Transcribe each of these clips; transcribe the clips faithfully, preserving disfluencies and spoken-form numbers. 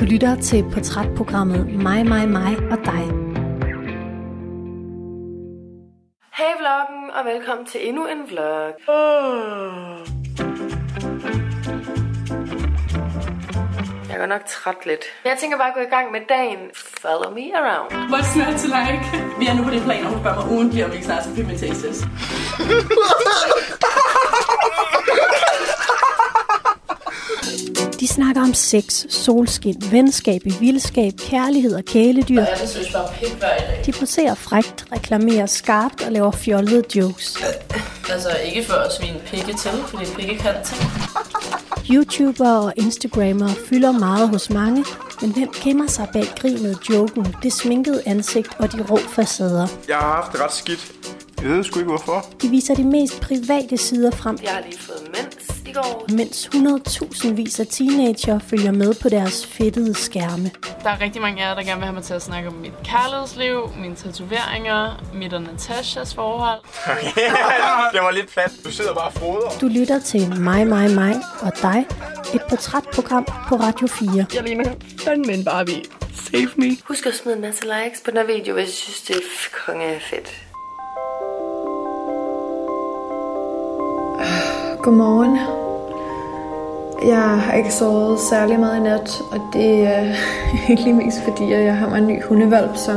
Du lytter til portrætprogrammet Mig, mig, mig og dig. Hej vloggen, og velkommen til endnu en vlog. Oh. Jeg er nok træt lidt. Jeg tænker bare at gå i gang med dagen. Follow me around. What's not to like? Vi er nu på den plan, og hun spørger mig ugentlig, om vi ikke snart skal pimentases. De snakker om sex, solskin, venskab i vildskab, kærlighed og kæledyr. Og jeg synes bare pænt hver i dag. De poserer frækt, reklamerer skarpt og laver fjollede jokes. Altså ikke for at svine pikke til, for det er pikke kan til. YouTubere og instagrammere fylder meget hos mange, men hvem gemmer sig bag grinet, joken, det sminkede ansigt og de rå facader? Jeg har haft ret skidt. Jeg ved sgu ikke hvorfor. De viser de mest private sider frem. Jeg har lige fået mens i går. Mens hundredtusindvis vis af teenager følger med på deres fedtede skærme. Der er rigtig mange af jer, der gerne vil have mig til at snakke om mit kærlighedsliv, mine tatoveringer, mit og Natashas forhold. Det var lidt plat. Du sidder bare og froder. Du lytter til mig, mig, mig og dig. Et portrætprogram på Radio fire. Jeg ligner fandme en Barbie. Save me. Husk at smide en masse likes på den her video, hvis I synes, det er konge fedt. Godmorgen. Jeg har ikke sovet særlig meget i nat, og det er øh, ikke lige mest fordi, jeg har mig en ny hundevalp, som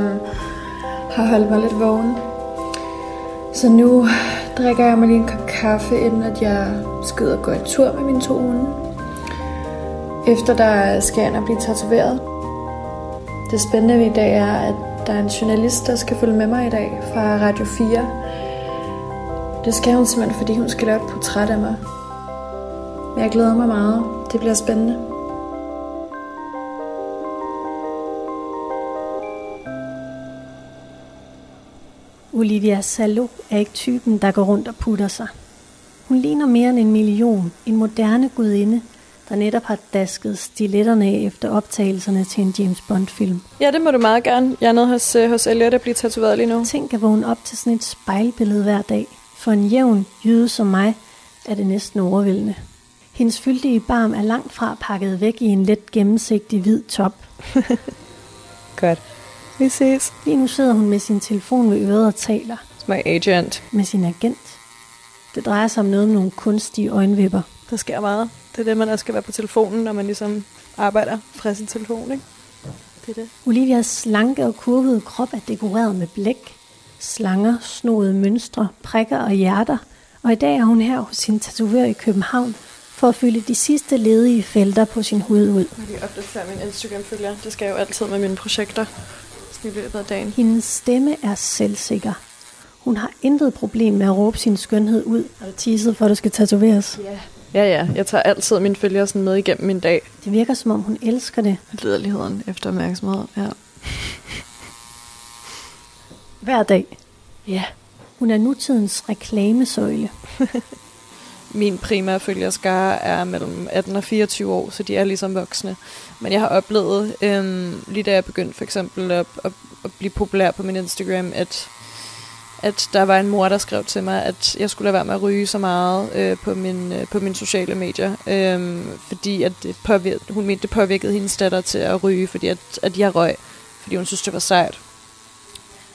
har holdt mig lidt vågen. Så nu drikker jeg mig lige en kop kaffe, inden at jeg skal ud og gå en tur med mine to hunde. Efter der skal jeg ind og blive tatoveret. Det spændende ved i dag er, at der er en journalist, der skal følge med mig i dag fra Radio fire. Det skal hun simpelthen, fordi hun skal lave et portræt af mig. Men jeg glæder mig meget. Det bliver spændende. Olivia Salo er ikke typen, der går rundt og putter sig. Hun ligner mere end en million. En moderne gudinde, der netop har dasket stiletterne af efter optagelserne til en James Bond-film. Ja, det må du meget gerne. Jeg er nede hos, hos Elliot at blive tatoveret lige nu. Tænk at vågne op til sådan et spejlbillede hver dag. For en jævn jyde som mig er det næsten overvældende. Hendes fyldige barm er langt fra pakket væk i en let gennemsigtig hvid top. Godt. Vi ses. Lige nu sidder hun med sin telefon ved øret og taler. It's my agent. Med sin agent. Det drejer sig om noget med nogle kunstige øjenvipper. Der sker meget. Det er det, man også skal være på telefonen, når man ligesom arbejder fra sin telefon, ikke? Det er det. Olivias slanke og kurvede krop er dekoreret med blæk. Slanger, snoede mønstre, prikker og hjerter, og i dag er hun her hos sin tatovør i København for at fylde de sidste ledige felter på sin hud ud. Jeg vil opdatere min Instagram-følger. Det skal jeg jo altid med mine projekter i løbet af dagen. Hendes stemme er selvsikker. Hun har intet problem med at råbe sin skønhed ud. Er du tisset for, at du skal tatoveres? Ja. Ja, ja. Jeg tager altid mine følger sådan med igennem min dag. Det virker, som om hun elsker det. Lederligheden efter opmærksomhed, ja. Hver dag. Ja. Hun er nutidens reklamesøjle. Min primære følgerskare er mellem atten og fireogtyve år, så de er ligesom voksne. Men jeg har oplevet, øhm, lige da jeg begyndte for eksempel at, at, at blive populær på min Instagram, at, at der var en mor, der skrev til mig, at jeg skulle lade være med at ryge så meget øh, på, min, øh, på mine sociale medier. Øh, fordi at det påvirkede, hun mente, det påvirkede hendes datter til at ryge, fordi at, at jeg røg. Fordi hun synes, det var sejt.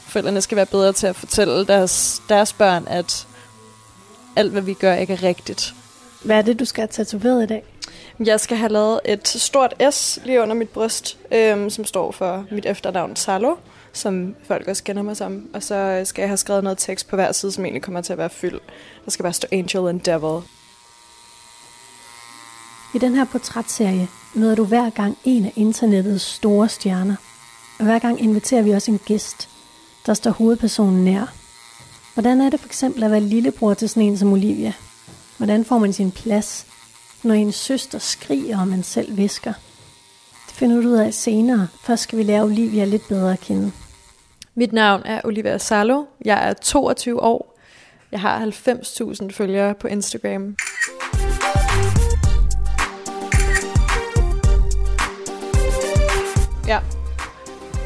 Forældrene skal være bedre til at fortælle deres, deres børn, at alt, hvad vi gør, ikke er rigtigt. Hvad er det, du skal have tatoveret i dag? Jeg skal have lavet et stort S lige under mit bryst, øhm, som står for mit efternavn Salo, som folk også kender mig som. Og så skal jeg have skrevet noget tekst på hver side, som egentlig kommer til at være fyldt. Der skal bare stå Angel and Devil. I den her portrætserie møder du hver gang en af internettets store stjerner. Og hver gang inviterer vi også en gæst, der står hovedpersonen nær. Hvordan er det for eksempel at være lillebror til sådan en som Olivia? Hvordan får man sin plads, når ens søster skriger, og man selv visker? Det finder du ud af senere. Først skal vi lære Olivia lidt bedre at kende. Mit navn er Olivia Salo. Jeg er toogtyve år. Jeg har halvfems tusind følgere på Instagram. Ja.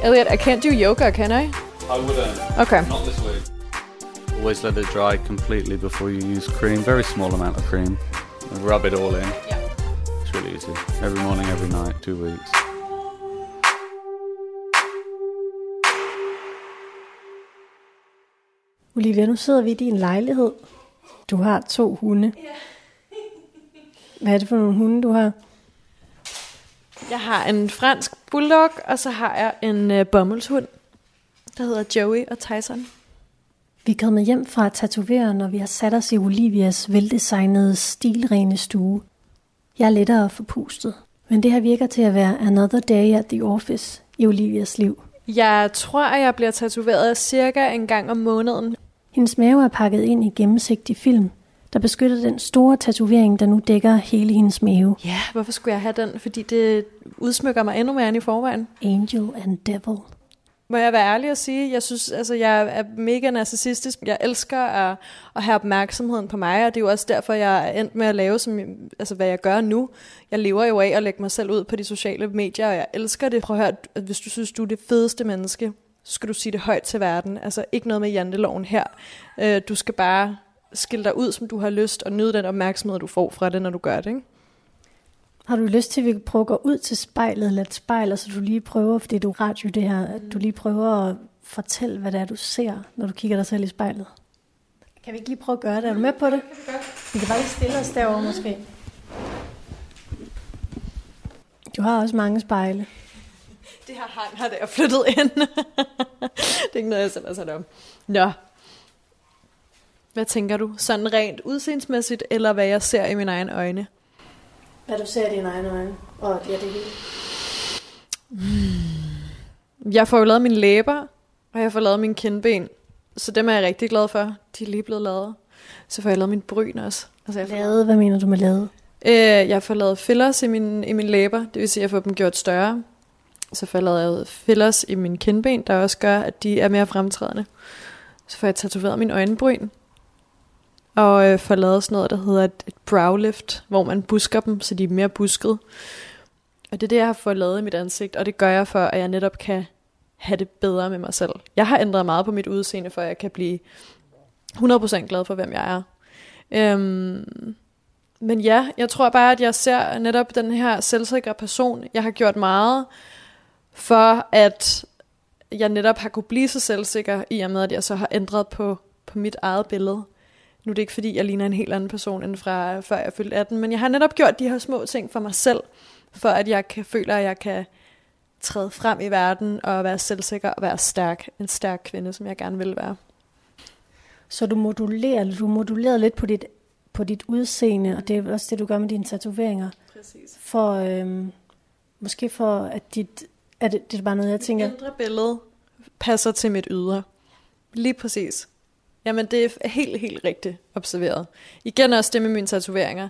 Elliot, I can't do yoga, can I? I wouldn't. Okay. Not this week. Always let it dry completely before you use cream. Very small amount of cream. Rub it all in. Yeah. It's really easy. Every morning, every night, two weeks. Olivia, nu sidder vi i din lejlighed. Du har to hunde. Hvad er det for nogle hunde, du har? Jeg har en fransk bulldog, og så har jeg en øh, bommelshund, der hedder Joey og Tyson. Vi er kommet hjem fra at tatovere, når vi har sat os i Olivias veldesignede, stilrene stue. Jeg er lettere forpustet, men det her virker til at være another day at the office i Olivias liv. Jeg tror, at jeg bliver tatoveret cirka en gang om måneden. Hendes mave er pakket ind i gennemsigtig film, der beskytter den store tatovering, der nu dækker hele hendes mave. Ja, hvorfor skulle jeg have den? Fordi det udsmykker mig endnu mere end i forvejen. Angel and devil. Må jeg være ærlig og sige, jeg synes, altså, jeg er mega narcissistisk. Jeg elsker at, at have opmærksomheden på mig, og det er jo også derfor, jeg er endt med at lave, som, altså, hvad jeg gør nu. Jeg lever jo af at lægge mig selv ud på de sociale medier, og jeg elsker det. Prøv at høre, at hvis du synes, du er det fedeste menneske, så skal du sige det højt til verden. Altså ikke noget med janteloven her. Du skal bare skille dig ud, som du har lyst, og nyde den opmærksomhed, du får fra det, når du gør det, ikke? Har du lyst til, at vi kan prøve at gå ud til spejlet, eller et spejl, så du lige prøver, fordi du radio det her, at du lige prøver at fortælle, hvad det er, du ser, når du kigger dig selv i spejlet? Kan vi ikke lige prøve at gøre det? Er du med på det? Vi kan bare lige stille os derovre, måske. Du har også mange spejle. Det her hang har der flyttet ind. Det er ikke noget, jeg selv har sat om. Nå. Hvad tænker du? Sådan rent udseendsmæssigt, eller hvad jeg ser i mine egne øjne? Hvad du ser i dine egne øjne? Og oh, det er det hele. Jeg får jo lavet mine læber, og jeg får lavet mine kindben. Så dem er jeg rigtig glad for. De er lige blevet lavet. Så får jeg lavet mine bryn også. Altså, jeg får... Lavet? Hvad mener du med lavet? Øh, jeg får lavet fillers i mine, i mine læber. Det vil sige, at jeg får dem gjort større. Så får jeg lavet fillers i mine kindben, der også gør, at de er mere fremtrædende. Så får jeg tatoveret mine øjenbryn. Og øh, får lavet sådan noget, der hedder et, et browlift, hvor man busker dem, så de er mere busket. Og det er det, jeg har fået lavet i mit ansigt, og det gør jeg for, at jeg netop kan have det bedre med mig selv. Jeg har ændret meget på mit udseende, for at jeg kan blive hundrede procent glad for, hvem jeg er. Øhm, men ja, jeg tror bare, at jeg ser netop den her selvsikre person. Jeg har gjort meget for, at jeg netop har kunne blive så selvsikker, i og med, at jeg så har ændret på, på mit eget billede. Nu er det ikke, fordi jeg ligner en helt anden person, end fra før jeg fyldte atten, men jeg har netop gjort de her små ting for mig selv, for at jeg kan, føler, at jeg kan træde frem i verden, og være selvsikker og være stærk. En stærk kvinde, som jeg gerne vil være. Så du modulerer, du modulerer lidt på dit, på dit udseende, og det er også det, du gør med dine tatoveringer. Præcis. For, øhm, måske for, at dit... Er det, det er bare noget, jeg tænker... Mit indre billede passer til mit ydre. Lige præcis. Jamen, det er helt, helt rigtigt observeret. Igen også det med mine tatoveringer.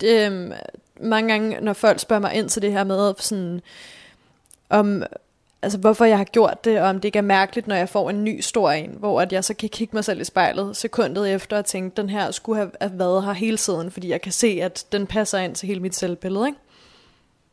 Det, øhm, mange gange, når folk spørger mig ind til det her med, sådan, om, altså, hvorfor jeg har gjort det, og om det ikke er mærkeligt, når jeg får en ny stor en, hvor at jeg så kan kigge mig selv i spejlet sekundet efter og tænke, den her skulle have været her hele tiden, fordi jeg kan se, at den passer ind til hele mit selvbillede, ikke?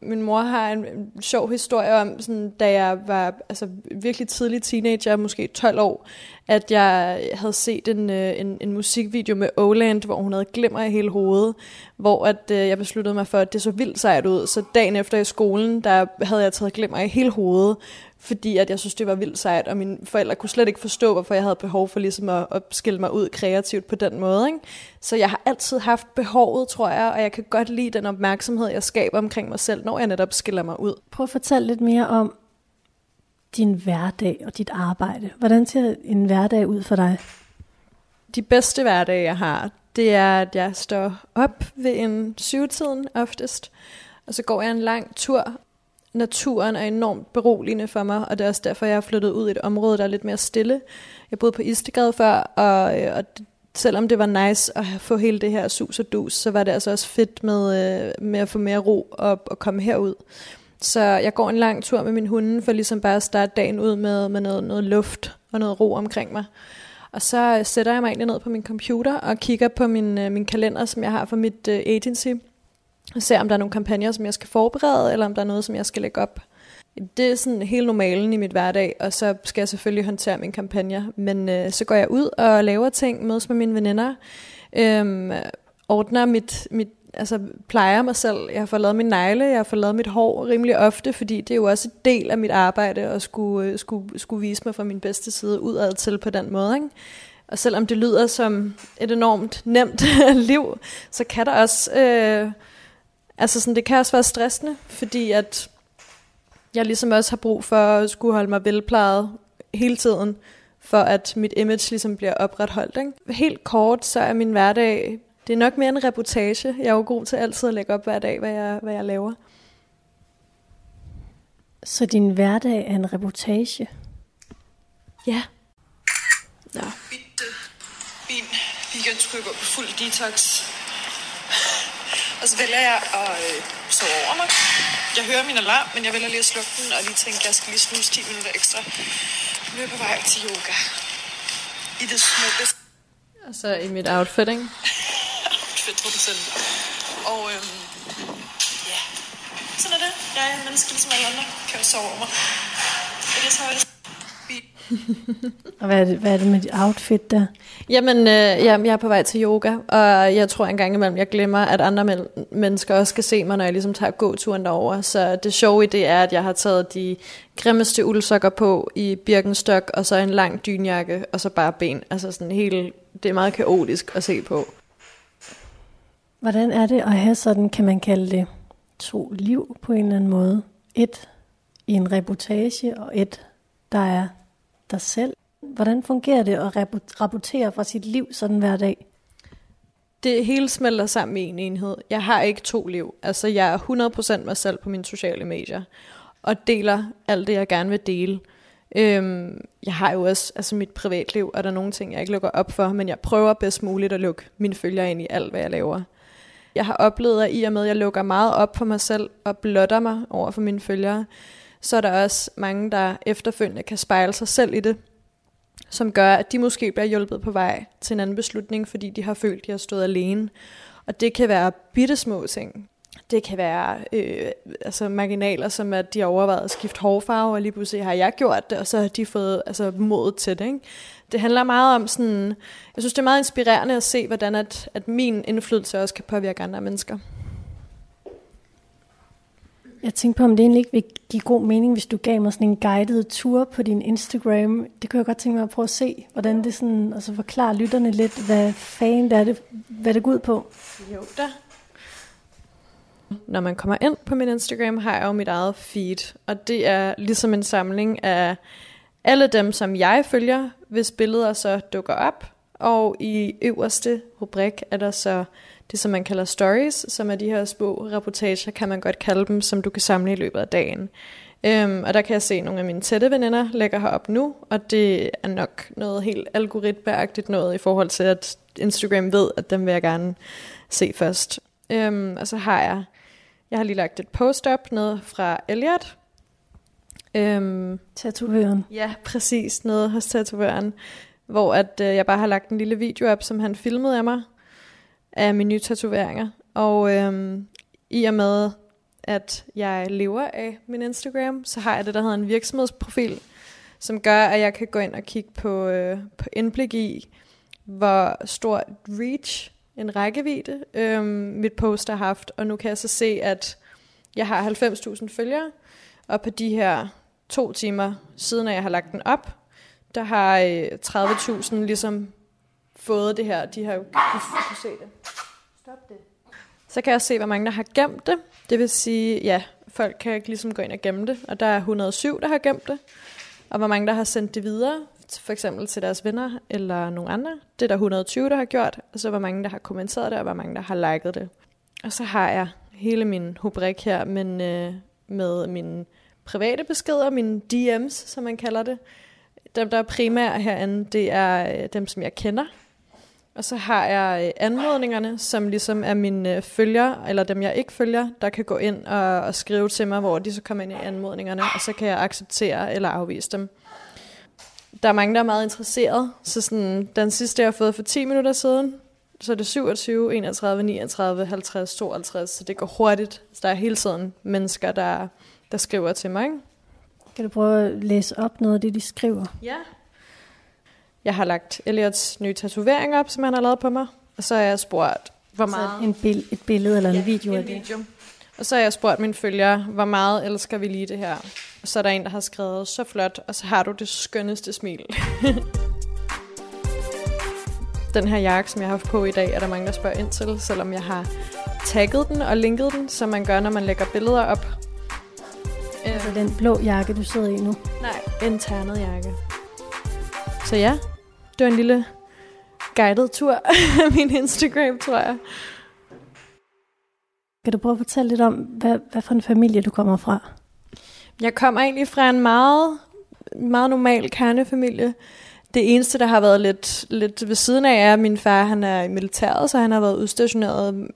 Min mor har en sjov historie om, sådan, da jeg var altså, virkelig tidlig teenager, måske tolv år, at jeg havde set en, en, en musikvideo med Oland, hvor hun havde glimmer i hele hovedet, hvor at, øh, jeg besluttede mig for, at det så vildt sejt ud. Så dagen efter i skolen, der havde jeg taget glimmer i hele hovedet, fordi at jeg synes, det var vildt sejt, og mine forældre kunne slet ikke forstå, hvorfor jeg havde behov for ligesom at, at skille mig ud kreativt på den måde, ikke? Så jeg har altid haft behovet, tror jeg, og jeg kan godt lide den opmærksomhed, jeg skaber omkring mig selv, når jeg netop skiller mig ud. Prøv at fortælle lidt mere om din hverdag og dit arbejde. Hvordan ser en hverdag ud for dig? De bedste hverdage, jeg har, det er, at jeg står op ved en syvtiden oftest, og så går jeg en lang tur. Naturen er enormt beroligende for mig, og det er også derfor, jeg har flyttet ud i et område, der er lidt mere stille. Jeg boede på Istedgade før, og, og det, selvom det var nice at få hele det her sus og dus, så var det altså også fedt med, med at få mere ro og, og komme herud. Så jeg går en lang tur med min hunde, for ligesom bare at starte dagen ud med, med noget, noget luft og noget ro omkring mig. Og så sætter jeg mig egentlig ned på min computer og kigger på min, min kalender, som jeg har for mit agency, og ser, om der er nogle kampagner, som jeg skal forberede, eller om der er noget, som jeg skal lægge op. Det er sådan helt normalen i mit hverdag, og så skal jeg selvfølgelig håndtere mine kampagner. Men øh, så går jeg ud og laver ting, mødes med mine veninder, øh, ordner mit, mit, altså plejer mig selv. Jeg får lavet min negle, jeg får lavet mit hår rimelig ofte, fordi det er jo også en del af mit arbejde, at skulle, skulle, skulle vise mig fra min bedste side udad til på den måde, ikke? Og selvom det lyder som et enormt nemt liv, så kan der også, øh, altså sådan, det kan også være stressende, fordi at jeg ligesom også har brug for at skulle holde mig velplejet hele tiden, for at mit image ligesom bliver opretholdt, ikke? Helt kort, så er min hverdag, det er nok mere en reportage. Jeg er jo god til altid at lægge op hver dag, hvad jeg, hvad jeg laver. Så din hverdag er en reportage? Ja. Nå. Min weekend skulle gå på fuld detox. Og så vælger jeg at øh, sove over mig. Jeg hører min alarm, men jeg vælger lige at slukke den, og lige tænker, jeg skal lige snuse ti minutter ekstra. Nu er jeg på vej til yoga. I det smukke. Og så i mit outfit, ikke? Outfit, tror du selv. Og øhm, ja, sådan er det. Jeg er en menneske, ligesom alle andre. Kan jo sove over mig. Og det tager jeg det. Og hvad er, det, hvad er det med dit outfit der? Jamen, øh, jeg, jeg er på vej til yoga, og jeg tror en gang imellem, jeg glemmer, at andre men- mennesker også skal se mig, når jeg ligesom tager gåturen derover. Så det sjove i det er, at jeg har taget de grimmeste uldsokker på i Birkenstock, og så en lang dynjakke, og så bare ben. Altså sådan helt, det er meget kaotisk at se på. Hvordan er det at have sådan, kan man kalde det, to liv på en eller anden måde? Et i en reportage, og et, der er dig selv. Hvordan fungerer det at rapportere fra sit liv sådan hver dag? Det hele smelter sammen i en enhed. Jeg har ikke to liv. Altså, jeg er hundrede procent mig selv på mine sociale medier, og deler alt det, jeg gerne vil dele. Øhm, jeg har jo også altså, mit privatliv, og der er nogle ting, jeg ikke lukker op for, men jeg prøver bedst muligt at lukke mine følgere ind i alt, hvad jeg laver. Jeg har oplevet, at i og med, at jeg lukker meget op for mig selv, og blotter mig over for mine følgere, så er der også mange, der efterfølgende kan spejle sig selv i det, som gør, at de måske bliver hjulpet på vej til en anden beslutning, fordi de har følt, de har stået alene. Og det kan være bittesmå ting. Det kan være øh, altså marginaler, som at de har overvejet at skifte hårfarve, og lige pludselig har jeg gjort det, og så har de fået altså, modet til det, ikke? Det handler meget om sådan... Jeg synes, det er meget inspirerende at se, hvordan at, at min indflydelse også kan påvirke andre mennesker. Jeg tænkte på, om det egentlig ikke vil give god mening, hvis du gav mig sådan en guided tour på din Instagram. Det kunne jeg godt tænke mig at prøve at se, hvordan det sådan, og så forklare lytterne lidt, hvad fanden er det, hvad det går ud på. Jo da. Når man kommer ind på min Instagram, har jeg jo mit eget feed, og det er ligesom en samling af alle dem, som jeg følger, hvis billeder så dukker op. Og i øverste rubrik er der så det, som man kalder stories, som er de her små reportager, kan man godt kalde dem, som du kan samle i løbet af dagen. Øhm, og der kan jeg se, nogle af mine tætte veninder lægger herop nu, og det er nok noget helt algoritmeagtigt noget i forhold til, at Instagram ved, at dem vil jeg gerne se først. Øhm, og så har jeg, jeg har lige lagt et post op nede fra Elliot. Øhm, Tatovøren. Ja, præcis, nede hos tatovøren. Hvor at, øh, jeg bare har lagt en lille video op, som han filmede af mig, af mine nye tatoveringer. Og øh, i og med, at jeg lever af min Instagram, så har jeg det, der hedder en virksomhedsprofil, som gør, at jeg kan gå ind og kigge på, øh, på indblik i, hvor stor reach, en rækkevidde, øh, mit post har haft. Og nu kan jeg så se, at jeg har halvfems tusind følgere, og på de her to timer siden, at jeg har lagt den op, der har tredive tusind ligesom fået det her. De har jo kunne se det. Stop det. Så kan jeg se, hvor mange der har gemt det. Det vil sige, ja, folk kan ikke ligesom gå ind og gemme det. Og der er et hundrede og syv, der har gemt det. Og hvor mange der har sendt det videre, for eksempel til deres venner eller nogle andre. Det er der et hundrede og tyve, der har gjort. Og så hvor mange der har kommenteret det, og hvor mange der har liket det. Og så har jeg hele min rubrik her, men øh, med mine private beskeder, mine D M's, som man kalder det. Dem, der er primære herinde, det er dem, som jeg kender. Og så har jeg anmodningerne, som ligesom er mine følgere, eller dem, jeg ikke følger, der kan gå ind og, og skrive til mig, hvor de så kommer ind i anmodningerne, og så kan jeg acceptere eller afvise dem. Der er mange, der er meget interesserede. Så sådan, den sidste, jeg har fået for ti minutter siden, så er det syvogtyve, enogtredive, niogtredive, halvtreds, tooghalvtreds, så det går hurtigt. Så der er hele tiden mennesker, der, der skriver til mig, ikke? Kan du prøve at læse op noget af det, de skriver? Ja. Jeg har lagt Elliots nye tatovering op, som han har lavet på mig. Og så har jeg spurgt, hvor meget... En bill- et billede eller en ja, video en af video. Det? Og så har jeg spurgt mine følgere, hvor meget elsker vi lige det her? Og så er der en, der har skrevet, så flot, og så har du det skønneste smil. Den her jakke, som jeg har haft på i dag, er der mange, der spørger ind til, selvom jeg har tagget den og linket den, som man gør, når man lægger billeder op. Altså den blå jakke, du sidder i nu? Nej, en ternet jakke. Så ja, det var en lille guided tur af min Instagram, tror jeg. Kan du prøve at fortælle lidt om, hvad, hvad for en familie du kommer fra? Jeg kommer egentlig fra en meget, meget normal kernefamilie. Det eneste, der har været lidt, lidt ved siden af, er, at min far han er i militæret, så han har været udstationeret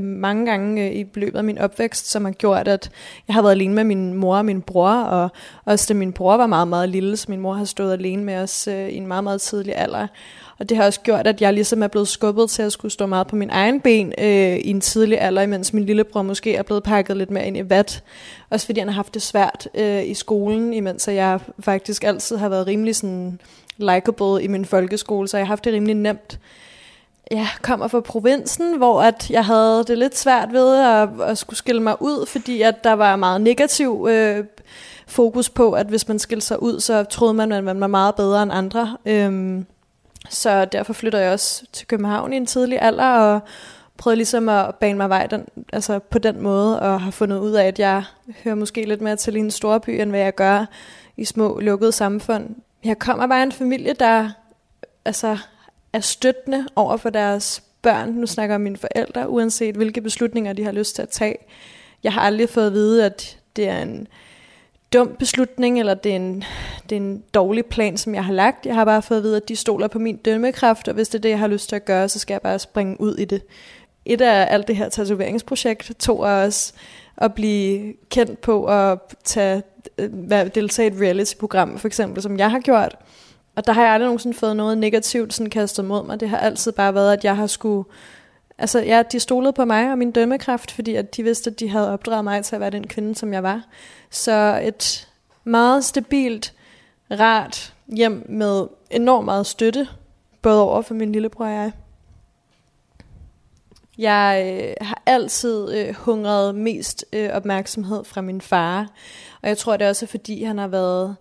mange gange i løbet af min opvækst, som har gjort, at jeg har været alene med min mor og min bror, og også da min bror var meget, meget lille, så min mor har stået alene med os i en meget, meget tidlig alder. Og det har også gjort, at jeg ligesom er blevet skubbet til at skulle stå meget på min egen ben øh, i en tidlig alder, imens min lillebror måske er blevet pakket lidt mere ind i vat. Også fordi han har haft det svært øh, i skolen, imens jeg faktisk altid har været rimelig sådan likeable i min folkeskole, så jeg har haft det rimelig nemt. Jeg kommer fra provinsen, hvor at jeg havde det lidt svært ved at, at skulle skille mig ud, fordi at der var meget negativ øh, fokus på, at hvis man skilte sig ud, så troede man, at man var meget bedre end andre. Øh, Så derfor flytter jeg også til København i en tidlig alder, og prøvede ligesom at bane mig vej den, altså på den måde, og har fundet ud af, at jeg hører måske lidt mere til i en storby, end hvad jeg gør i små lukkede samfund. Jeg kommer bare af en familie, der altså, er støttende over for deres børn. Nu snakker jeg om mine forældre, uanset hvilke beslutninger de har lyst til at tage. Jeg har aldrig fået at vide, at det er en dum beslutning, eller det er, en, det er en dårlig plan, som jeg har lagt. Jeg har bare fået at vide, at de stoler på min dømmekraft, og hvis det er det, jeg har lyst til at gøre, så skal jeg bare springe ud i det. Et af alt det her tatoveringsprojekt, to er også at blive kendt på at tage, deltage i et reality-program, for eksempel, som jeg har gjort. Og der har jeg aldrig nogensinde fået noget negativt sådan kastet mod mig. Det har altid bare været, at jeg har skulle... Altså, ja, de stolede på mig og min dømmekraft, fordi at de vidste, at de havde opdraget mig til at være den kvinde, som jeg var. Så et meget stabilt, rart hjem med enormt meget støtte, både over for min lillebror og jeg. Jeg øh, har altid øh, hungret mest øh, opmærksomhed fra min far, og jeg tror, det er også fordi, han har været...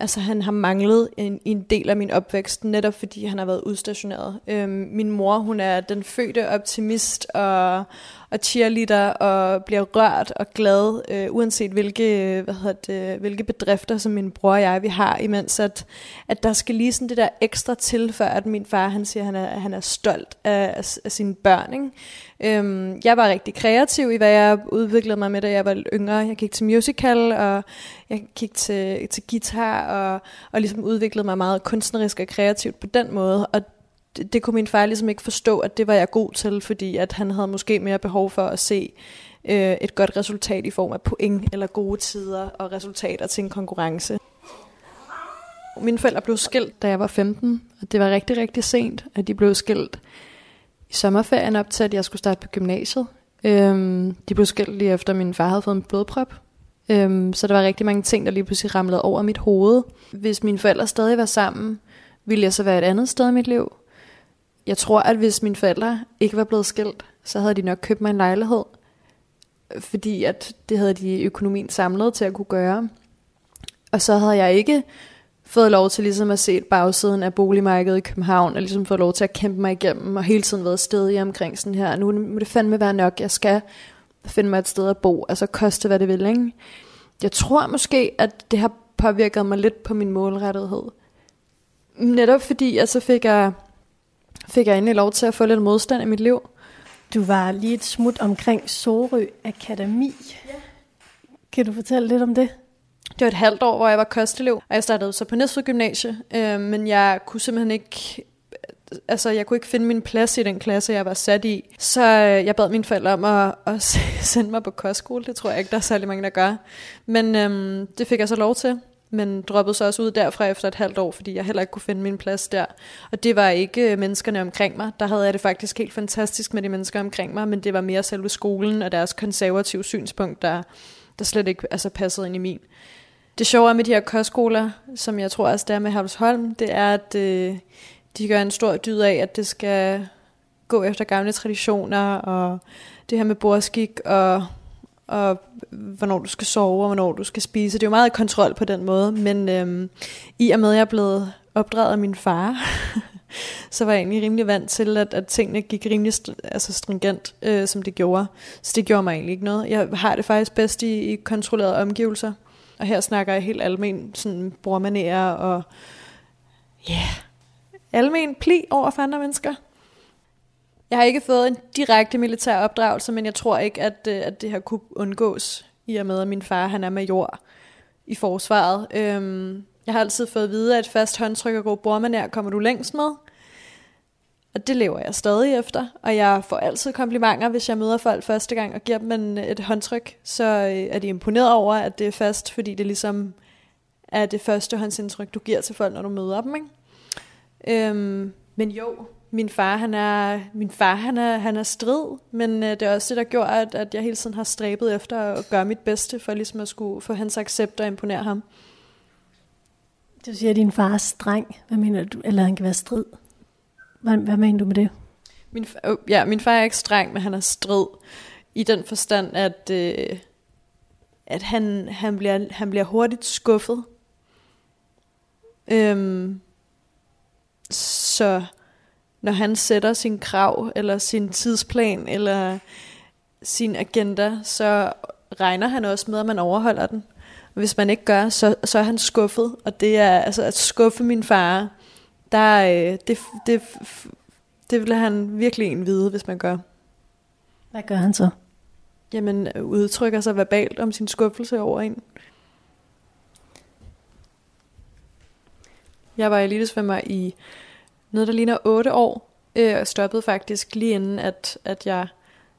Altså han har manglet en, en del af min opvækst, netop fordi han har været udstationeret. Øhm, min mor, hun er den fødte optimist og, og cheerleader og bliver rørt og glad, øh, uanset hvilke, hvad hedder det, hvilke bedrifter, som min bror og jeg vi har, imens at, at der skal lige sådan det der ekstra til, før at min far han siger, at han er, at han er stolt af, af, af sine børn, ikke? Øhm, jeg var rigtig kreativ i, hvad jeg udviklede mig med, da jeg var yngre. Jeg gik til musical, og jeg gik til, til guitar, og, og ligesom udviklede mig meget kunstnerisk og kreativt på den måde. Og det, det kunne min far ligesom ikke forstå, at det var jeg god til, fordi at han havde måske mere behov for at se øh, et godt resultat i form af point, eller gode tider og resultater til en konkurrence. Mine forældre blev skilt, da jeg var femten, og det var rigtig, rigtig sent, at de blev skilt. I sommerferien op til, at jeg skulle starte på gymnasiet. Øhm, de blev skilt lige efter, min far havde fået en blodprop. Øhm, så der var rigtig mange ting, der lige pludselig ramlede over mit hoved. Hvis mine forældre stadig var sammen, ville jeg så være et andet sted i mit liv. Jeg tror, at hvis mine forældre ikke var blevet skilt, så havde de nok købt mig en lejlighed. Fordi at det havde de økonomien samlet til at kunne gøre. Og så havde jeg ikke... fået lov til ligesom at se bagsiden af boligmarkedet i København, og ligesom fået lov til at kæmpe mig igennem, og hele tiden været stedig omkring sådan her, nu må det fandme være nok, jeg skal finde mig et sted at bo, altså koste hvad det vil, ikke? Jeg tror måske, at det har påvirket mig lidt på min målrettighed. Netop fordi, at så fik jeg, fik jeg endelig lov til at få lidt modstand i mit liv. Du var lige et smut omkring Sorø Akademi. Ja. Kan du fortælle lidt om det? Det var et halvt år, hvor jeg var kostelev, og jeg startede så på Næstved Gymnasie, øh, men jeg kunne simpelthen ikke, altså jeg kunne ikke finde min plads i den klasse, jeg var sat i. Så øh, jeg bad mine forældre om at, at sende mig på kostskole, det tror jeg ikke, der er særlig mange, der gør. Men øh, det fik jeg så lov til, men droppede så også ud derfra efter et halvt år, fordi jeg heller ikke kunne finde min plads der. Og det var ikke menneskerne omkring mig, der havde jeg det faktisk helt fantastisk med de mennesker omkring mig, men det var mere selve skolen og deres konservative synspunkt, der... der slet ikke altså, passede ind i min. Det sjove med de her kostskoler, som jeg tror også der med Havelholm, det er, at øh, de gør en stor dyd af, at det skal gå efter gamle traditioner, og det her med bordskik, og, og hvornår du skal sove, og hvornår du skal spise. Det er jo meget kontrol på den måde, men øh, i og med, at jeg er blevet opdraget af min far... så var jeg egentlig rimelig vant til, at, at tingene gik rimelig st- altså stringent, øh, som det gjorde. Så det gjorde mig egentlig ikke noget. Jeg har det faktisk bedst i, i kontrollerede omgivelser. Og her snakker jeg helt almen, sådan brugermanerer og ja, yeah, almen pli over for andre mennesker. Jeg har ikke fået en direkte militær opdragelse, men jeg tror ikke, at, at det her kunne undgås, i og med, at min far han er major i forsvaret. Øhm, jeg har altid fået at vide, at fast håndtryk og god bordmanær kommer du længst med. Og det lever jeg stadig efter. Og jeg får altid komplimenter, hvis jeg møder folk første gang og giver dem et håndtryk. Så er de imponeret over, at det er fast, fordi det ligesom er det første håndsindtryk, du giver til folk, når du møder dem. Ikke? Øhm, men jo... Min far, han er, min far, han er, han er strid, men det er også det, der gjorde, at, at jeg hele tiden har stræbet efter at gøre mit bedste, for ligesom at skulle få hans accept og imponere ham. Du siger, at din far er streng. Hvad mener du? Eller han kan være strid. Hvad, hvad mener du med det? Min, oh, ja, min far er ikke streng, men han er strid. I den forstand, at, øh, at han, han, bliver, han bliver hurtigt skuffet. Øhm, så... Når han sætter sin krav, eller sin tidsplan, eller sin agenda, så regner han også med, at man overholder den. Og hvis man ikke gør, så, så er han skuffet. Og det er, altså at skuffe min far, der, det, det, det vil han virkelig en vide, hvis man gør. Hvad gør han så? Jamen, udtrykker sig verbalt om sin skuffelse over en. Jeg var elitesvømmer i... noget, der ligner otte år, øh, og stoppede faktisk lige inden, at, at jeg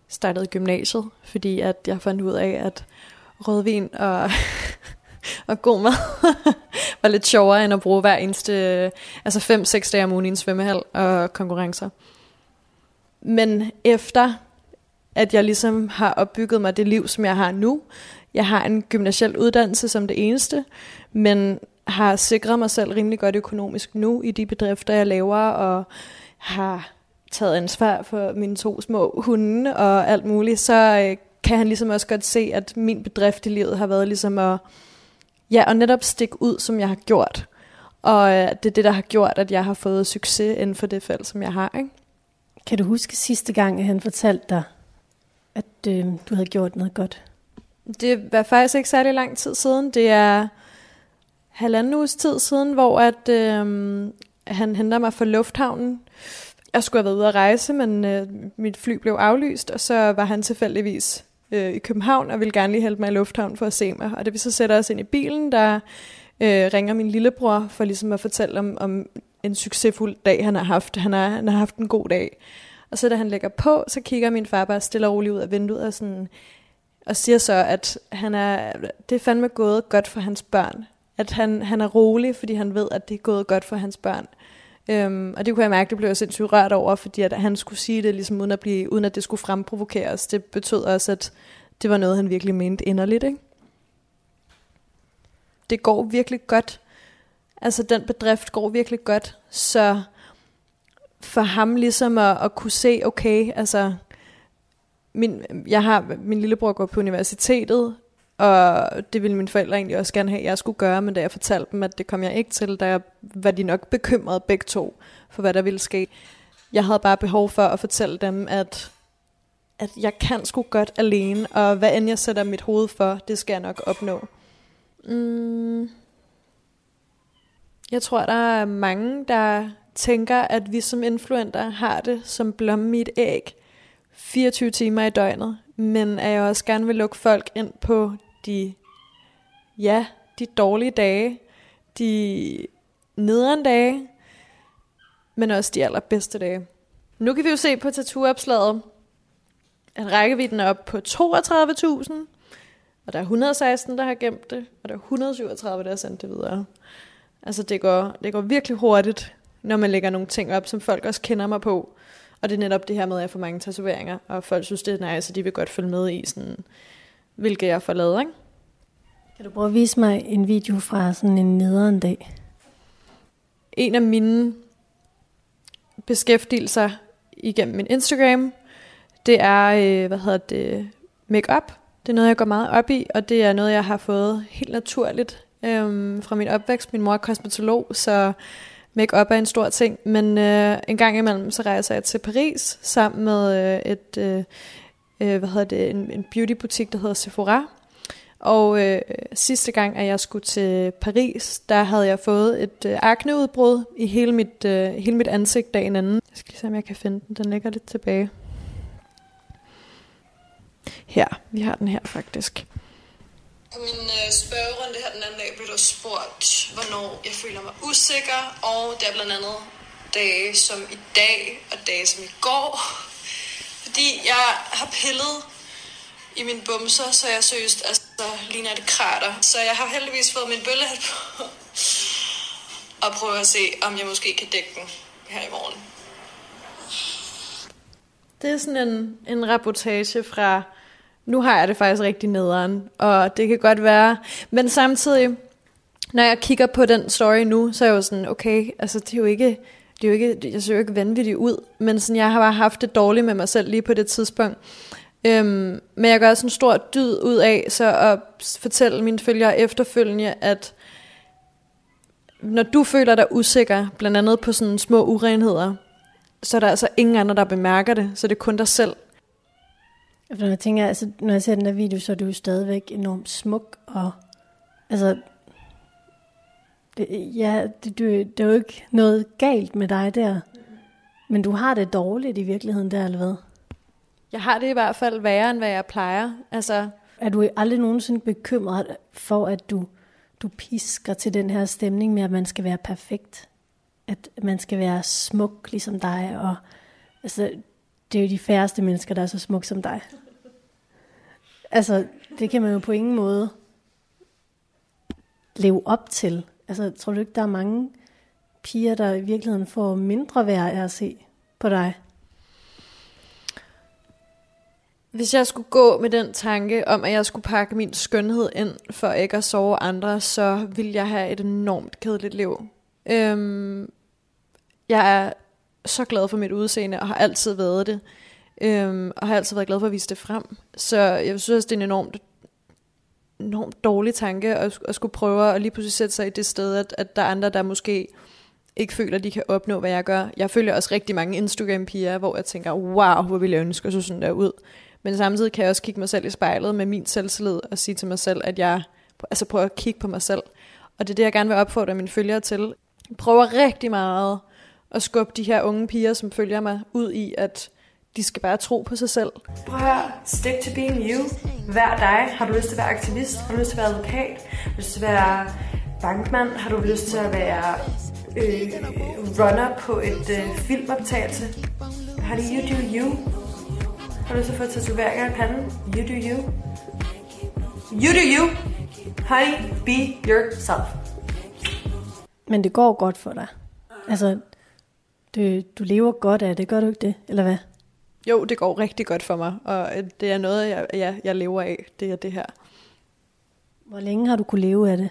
startede gymnasiet, fordi at jeg fandt ud af, at rødvin og, og god mad var lidt sjovere, end at bruge hver eneste, altså fem-seks dage om ugen i en svømmehal og konkurrencer. Men efter, at jeg ligesom har opbygget mig det liv, som jeg har nu, jeg har en gymnasiel uddannelse som det eneste, men... har sikret mig selv rimelig godt økonomisk nu i de bedrifter, jeg laver, og har taget ansvar for mine to små hunde og alt muligt, så kan han ligesom også godt se, at min bedrift i livet har været ligesom at, ja, og netop stikke ud, som jeg har gjort. Og det er det, der har gjort, at jeg har fået succes inden for det felt, som jeg har. Ikke? Kan du huske sidste gang, at han fortalte dig, at øh, du havde gjort noget godt? Det var faktisk ikke særlig lang tid siden. Det er... halvanden uges tid siden, hvor at, øh, han henter mig fra lufthavnen. Jeg skulle have været ude at rejse, men øh, mit fly blev aflyst, og så var han tilfældigvis øh, i København, og ville gerne lige hælde mig i lufthavnen for at se mig. Og det vi så sætter os ind i bilen, der øh, ringer min lillebror for ligesom at fortælle om, om en succesfuld dag, han har haft. Han har, han har haft en god dag. Og så da han lægger på, så kigger min far bare stille og roligt ud af vinduet og, sådan, og siger så, at han er, det er fandme gået godt for hans børn. At han, han er rolig, fordi han ved, at det er gået godt for hans børn. Øhm, og det kunne jeg mærke, det blev jeg sindssygt rørt over, fordi at han skulle sige det, ligesom uden at, blive, uden at det skulle fremprovokeres. Det betød også, at det var noget, han virkelig mente inderligt. Ikke? Det går virkelig godt. Altså, den bedrift går virkelig godt. Så for ham ligesom at, at kunne se, okay, altså, min, jeg har, min lillebror går på universitetet, og det ville mine forældre egentlig også gerne have, at jeg skulle gøre, men da jeg fortalte dem, at det kom jeg ikke til, der var de nok bekymrede begge to for, hvad der ville ske. Jeg havde bare behov for at fortælle dem, at, at jeg kan sgu godt alene, og hvad end jeg sætter mit hoved for, det skal jeg nok opnå. Mm. Jeg tror, der er mange, der tænker, at vi som influenter har det som blommen i et æg, fireogtyve timer i døgnet, men at jeg også gerne vil lukke folk ind på de, ja, de dårlige dage, de nederen dage, men også de allerbedste dage. Nu kan vi jo se på tattooopslaget, at rækkevidden er op på toogtredive tusind, og der er et hundrede og seksten, der har gemt det, og der er et hundrede og syvogtredive, der har sendt det videre. Altså det går, det går virkelig hurtigt, når man lægger nogle ting op, som folk også kender mig på. Og det er netop det her med, at jeg får mange tatoveringer, og folk synes, det er nice, og de vil godt følge med i, sådan, hvilket jeg får lavet. Ikke? Kan du prøve at vise mig en video fra sådan en nederen dag? En af mine beskæftigelser igennem min Instagram, det er, hvad hedder det, make-up. Det er noget, jeg går meget op i, og det er noget, jeg har fået helt naturligt øhm, fra min opvækst. Min mor er kosmetolog, så... Make-up er en stor ting, men øh, en gang imellem, så rejser jeg til Paris sammen med øh, et, øh, hvad hedder det, en, en beautybutik, der hedder Sephora. Og øh, sidste gang, at jeg skulle til Paris, der havde jeg fået et øh, akneudbrud i hele mit, øh, hele mit ansigt dagen anden. Jeg skal lige se, om jeg kan finde den. Den ligger lidt tilbage. Her. Vi har den her, faktisk. På min øh, spørgerunde her den anden dag blev der spurgt, hvornår jeg føler mig usikker. Og det er blandt andet dage som i dag og dage som i går. Fordi jeg har pillet i mine bumser, så jeg seriøst, altså ligner et krater. Så jeg har heldigvis fået min bøllehat på og prøver at se, om jeg måske kan dække den her i morgen. Det er sådan en, en reportage fra, nu har jeg det faktisk rigtig nederen, og det kan godt være, men samtidig, når jeg kigger på den story nu, så er jeg jo sådan, okay, altså det er jo ikke, det er jo ikke jeg ser jo ikke vanvittig ud, men sådan, jeg har bare haft det dårligt med mig selv lige på det tidspunkt. Øhm, men jeg gør også en stor dyd ud af så at fortælle mine følgere efterfølgende, at når du føler dig usikker, blandt andet på sådan små urenheder, så er der altså ingen andre, der bemærker det, så det er kun dig selv. Når jeg tænker, altså, når jeg ser den der video, så er du jo stadigvæk enormt smuk, og altså, det, ja, det, det, det er jo ikke noget galt med dig der, men du har det dårligt i virkeligheden der, eller hvad? Jeg har det i hvert fald værre, end hvad jeg plejer. Altså, er du aldrig nogensinde bekymret for, at du, du pisker til den her stemning med, at man skal være perfekt? At man skal være smuk ligesom dig? Og, altså, det er jo de færreste mennesker, der er så smuk som dig. Altså, det kan man jo på ingen måde leve op til. Altså, tror du ikke, der er mange piger, der i virkeligheden får mindre værd af at se på dig? Hvis jeg skulle gå med den tanke om, at jeg skulle pakke min skønhed ind for ikke at sove andre, så ville jeg have et enormt kedeligt liv. Øhm, jeg er så glad for mit udseende og har altid været det. Øhm, og har altid været glad for at vise det frem. Så jeg synes, det er en enormt, enormt dårlig tanke at, at skulle prøve at lige pludselig sætte sig i det sted, at, at der er andre, der måske ikke føler, at de kan opnå, hvad jeg gør. Jeg følger også rigtig mange Instagram-piger, hvor jeg tænker, wow, hvor ville jeg ønske at se sådan der ud. Men samtidig kan jeg også kigge mig selv i spejlet med min selvtillid og sige til mig selv, at jeg altså prøver at kigge på mig selv. Og det er det, jeg gerne vil opfordre mine følgere til. Jeg prøver rigtig meget at skubbe de her unge piger, som følger mig, ud i, at de skal bare tro på sig selv. Prøv at høre, stick to being you. Vær dig. Har du lyst til at være aktivist? Har du lyst til at være advokat? Har du lyst til at være bankmand? Har du lyst til at være øh, runner på et øh, filmoptagelse? Har du you do you? Har du lyst til at få tatoveringer i panden? You do you. You do you. Honey, be yourself. Men det går godt for dig. Altså, du, du lever godt af det. Gør du ikke det, eller hvad? Jo, det går rigtig godt for mig. Og det er noget, jeg, jeg, jeg lever af. Det er det her. Hvor længe har du kunne leve af det?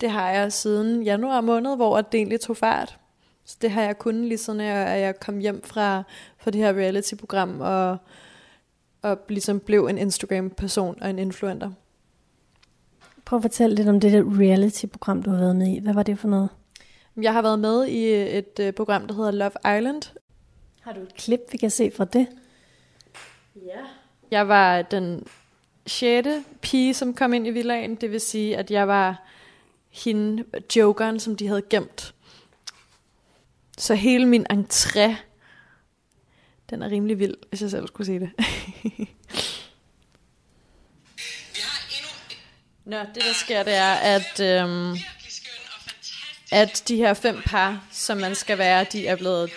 Det har jeg siden januar måned, hvor det egentlig tog fart. Så det har jeg kun lige sådan, at jeg kom hjem fra, fra det her reality-program og... og ligesom blev en Instagram-person og en influencer. Prøv at fortælle lidt om det der reality-program, du har været med i. Hvad var det for noget? Jeg har været med i et program, der hedder Love Island. Har du et klip, vi kan se fra det? Ja. Jeg var den sjette pige, som kom ind i villaen. Det vil sige, at jeg var hende, jokeren, som de havde gemt. Så hele min entré, den er rimelig vild, hvis jeg selv skulle sige det. Nå, det der sker, det er, at, øhm, at de her fem par, som man skal være, de er blevet,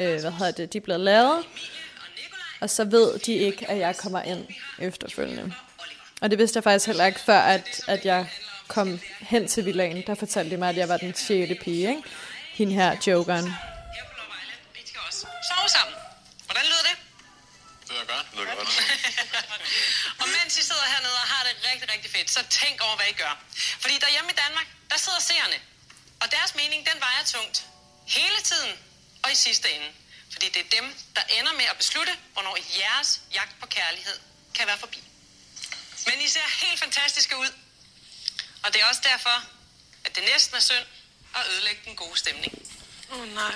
øh, hvad hedder det, de er blevet lavet. Og så ved de ikke, at jeg kommer ind efterfølgende. Og det vidste jeg faktisk heller ikke, før at, at jeg kom hen til villaen. Der fortalte de mig, at jeg var den sjette pige, ikke? Hende her, jokeren. Og mens I sidder hernede og har det rigtig, rigtig fedt, så tænk over, hvad I gør. Fordi derhjemme i Danmark, der sidder seerne. Og deres mening, den vejer tungt. Hele tiden og i sidste ende. Fordi det er dem, der ender med at beslutte, hvornår jeres jagt på kærlighed kan være forbi. Men I ser helt fantastiske ud. Og det er også derfor, at det næsten er synd at ødelægge den gode stemning. Åh oh, nej.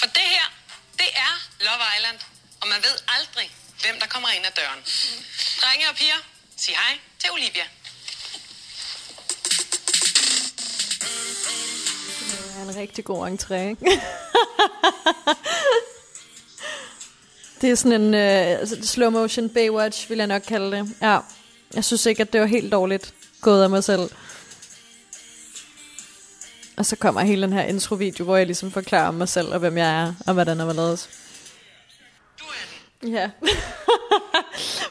For det her, det er Love Island. Og man ved aldrig, hvem der kommer ind ad døren. Mm. Drenge og piger, sig hej til Olivia. Det er en rigtig god entré, ikke? Det er sådan en uh, slow motion Baywatch, vil jeg nok kalde det. Ja, jeg synes ikke, at det var helt dårligt gået af mig selv. Og så kommer hele den her intro-video, hvor jeg ligesom forklarer mig selv, og hvem jeg er, og hvordan jeg var lavet. Ja.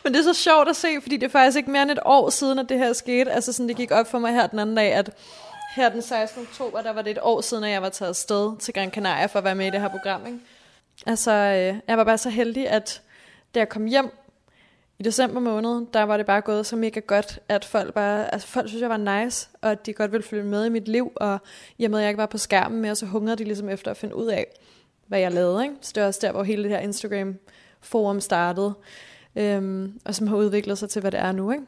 Men det er så sjovt at se, fordi det er faktisk ikke mere end et år siden, at det her skete. Altså sådan, det gik op for mig her den anden dag, at her den sekstende oktober, der var det et år siden, at jeg var taget afsted til Gran Canaria for at være med i det her program, ikke? Altså, øh, jeg var bare så heldig, at da jeg kom hjem i december måned, der var det bare gået så mega godt, at folk bare, altså folk synes, jeg var nice, og at de godt ville følge med i mit liv, og i og med, at jeg ikke var på skærmen mere, så hungrede de ligesom efter at finde ud af, hvad jeg lavede, ikke? Så det var også der, hvor hele det her Instagram-forum startede, øhm, og som har udviklet sig til, hvad det er nu, ikke?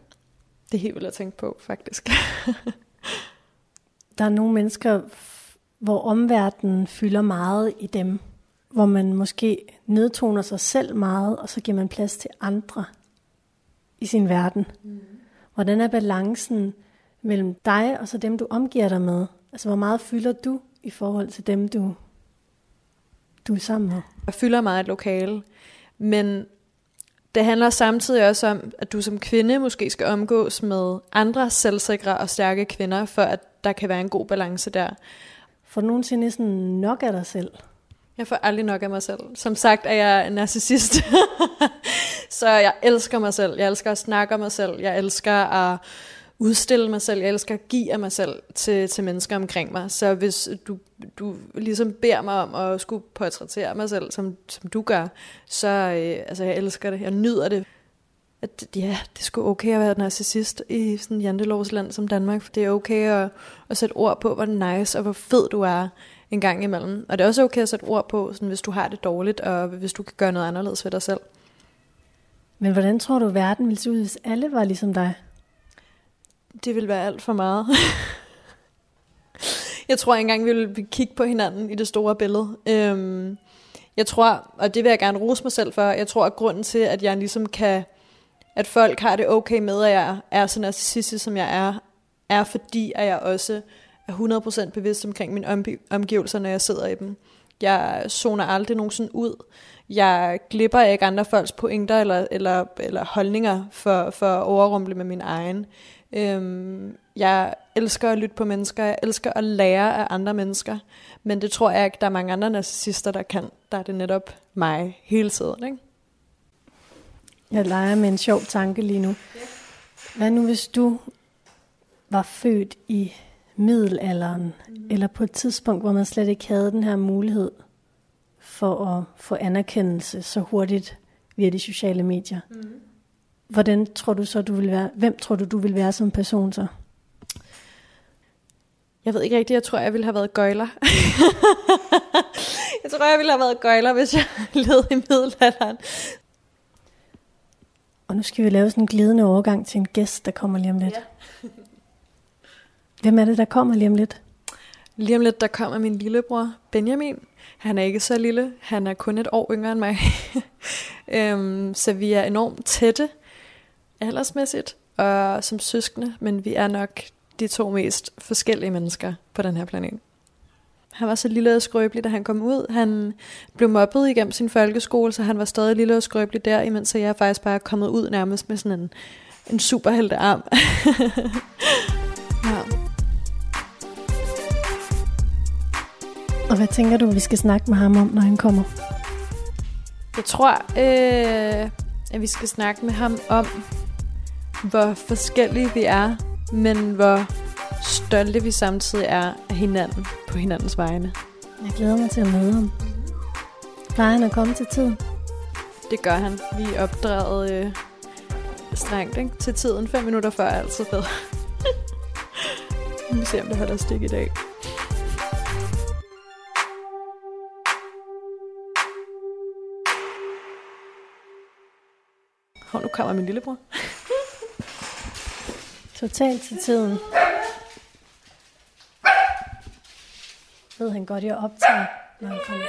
Det er helt vildt at tænke på, faktisk. Der er nogle mennesker, hvor omverdenen fylder meget i dem, hvor man måske nedtoner sig selv meget, og så giver man plads til andre i sin verden. Mm. Hvordan er balancen mellem dig og så dem, du omgiver dig med? Altså, hvor meget fylder du i forhold til dem, du, du er sammen med? Jeg fylder meget et lokale, men det handler samtidig også om, at du som kvinde måske skal omgås med andre selvsikre og stærke kvinder, for at der kan være en god balance der. For nogensinde sådan nok af dig selv? Jeg får aldrig nok af mig selv. Som sagt er jeg en narcissist, så jeg elsker mig selv. Jeg elsker at snakke om mig selv. Jeg elsker at udstille mig selv. Jeg elsker at give af mig selv til, til mennesker omkring mig. Så hvis du, du ligesom beder mig om at skulle portrættere mig selv, som, som du gør, så øh, altså, jeg elsker det. Jeg nyder det. At, ja, det er sgu okay at være narcissist i sådan et jantelovsland som Danmark. Det er okay at, at sætte ord på, hvor nice og hvor fed du er en gang imellem. Og det er også okay at sætte ord på, sådan, hvis du har det dårligt, og hvis du kan gøre noget anderledes ved dig selv. Men hvordan tror du, verden ville se ud, hvis alle var ligesom dig? Det ville være alt for meget. Jeg tror ikke engang, vi ville kigge på hinanden i det store billede. Øhm, jeg tror, og det vil jeg gerne rose mig selv for, jeg tror, at grunden til, at jeg ligesom kan, at folk har det okay med, at jeg er så narcissistisk, som jeg er, er fordi, at jeg også er hundrede procent bevidst omkring mine omgivelser, når jeg sidder i dem. Jeg zoner aldrig nogensinde ud. Jeg glipper ikke andre folks pointer eller, eller, eller holdninger for, for at overrumple med min egen. Øhm, jeg elsker at lytte på mennesker. Jeg elsker at lære af andre mennesker. Men det tror jeg ikke, der er mange andre narcissister, der kan. Der er det netop mig hele tiden, ikke? Jeg leger med en sjov tanke lige nu. Hvad nu, hvis du var født i middelalderen, mm. eller på et tidspunkt, hvor man slet ikke havde den her mulighed for at få anerkendelse så hurtigt via de sociale medier. Mm. Hvordan tror du så, du vil være? Hvem tror du, du vil være som person så? Jeg ved ikke rigtigt, jeg tror, jeg ville have været gøjler. Jeg tror, jeg ville have været gøjler, hvis jeg levede i middelalderen. Og nu skal vi lave sådan en glidende overgang til en gæst, der kommer lige om lidt. Ja. Hvem er det, der kommer lige om lidt? Lige om lidt, der kommer min lillebror, Benjamin. Han er ikke så lille. Han er kun et år yngre end mig. øhm, så vi er enormt tætte, aldersmæssigt, og som søskende, men vi er nok de to mest forskellige mennesker på den her planet. Han var så lille og skrøbelig, da han kom ud. Han blev mobbet igennem sin folkeskole, så han var stadig lille og skrøbelig der, imens jeg faktisk bare er kommet ud nærmest med sådan en, en superheltearm. Ja. Og hvad tænker du, vi skal snakke med ham om, når han kommer? Jeg tror, øh, at vi skal snakke med ham om, hvor forskellige vi er, men hvor stolte vi samtidig er af hinanden på hinandens vegne. Jeg glæder mig til at møde ham. Plejer han at komme til tiden? Det gør han. Vi er opdraget øh, strengt, ikke? Til tiden. Fem minutter før er altid bedre. Vi ser, om det holder stik i dag. Og nu kommer min lillebror. Totalt til tiden. han godt, jeg optager, når han kommer.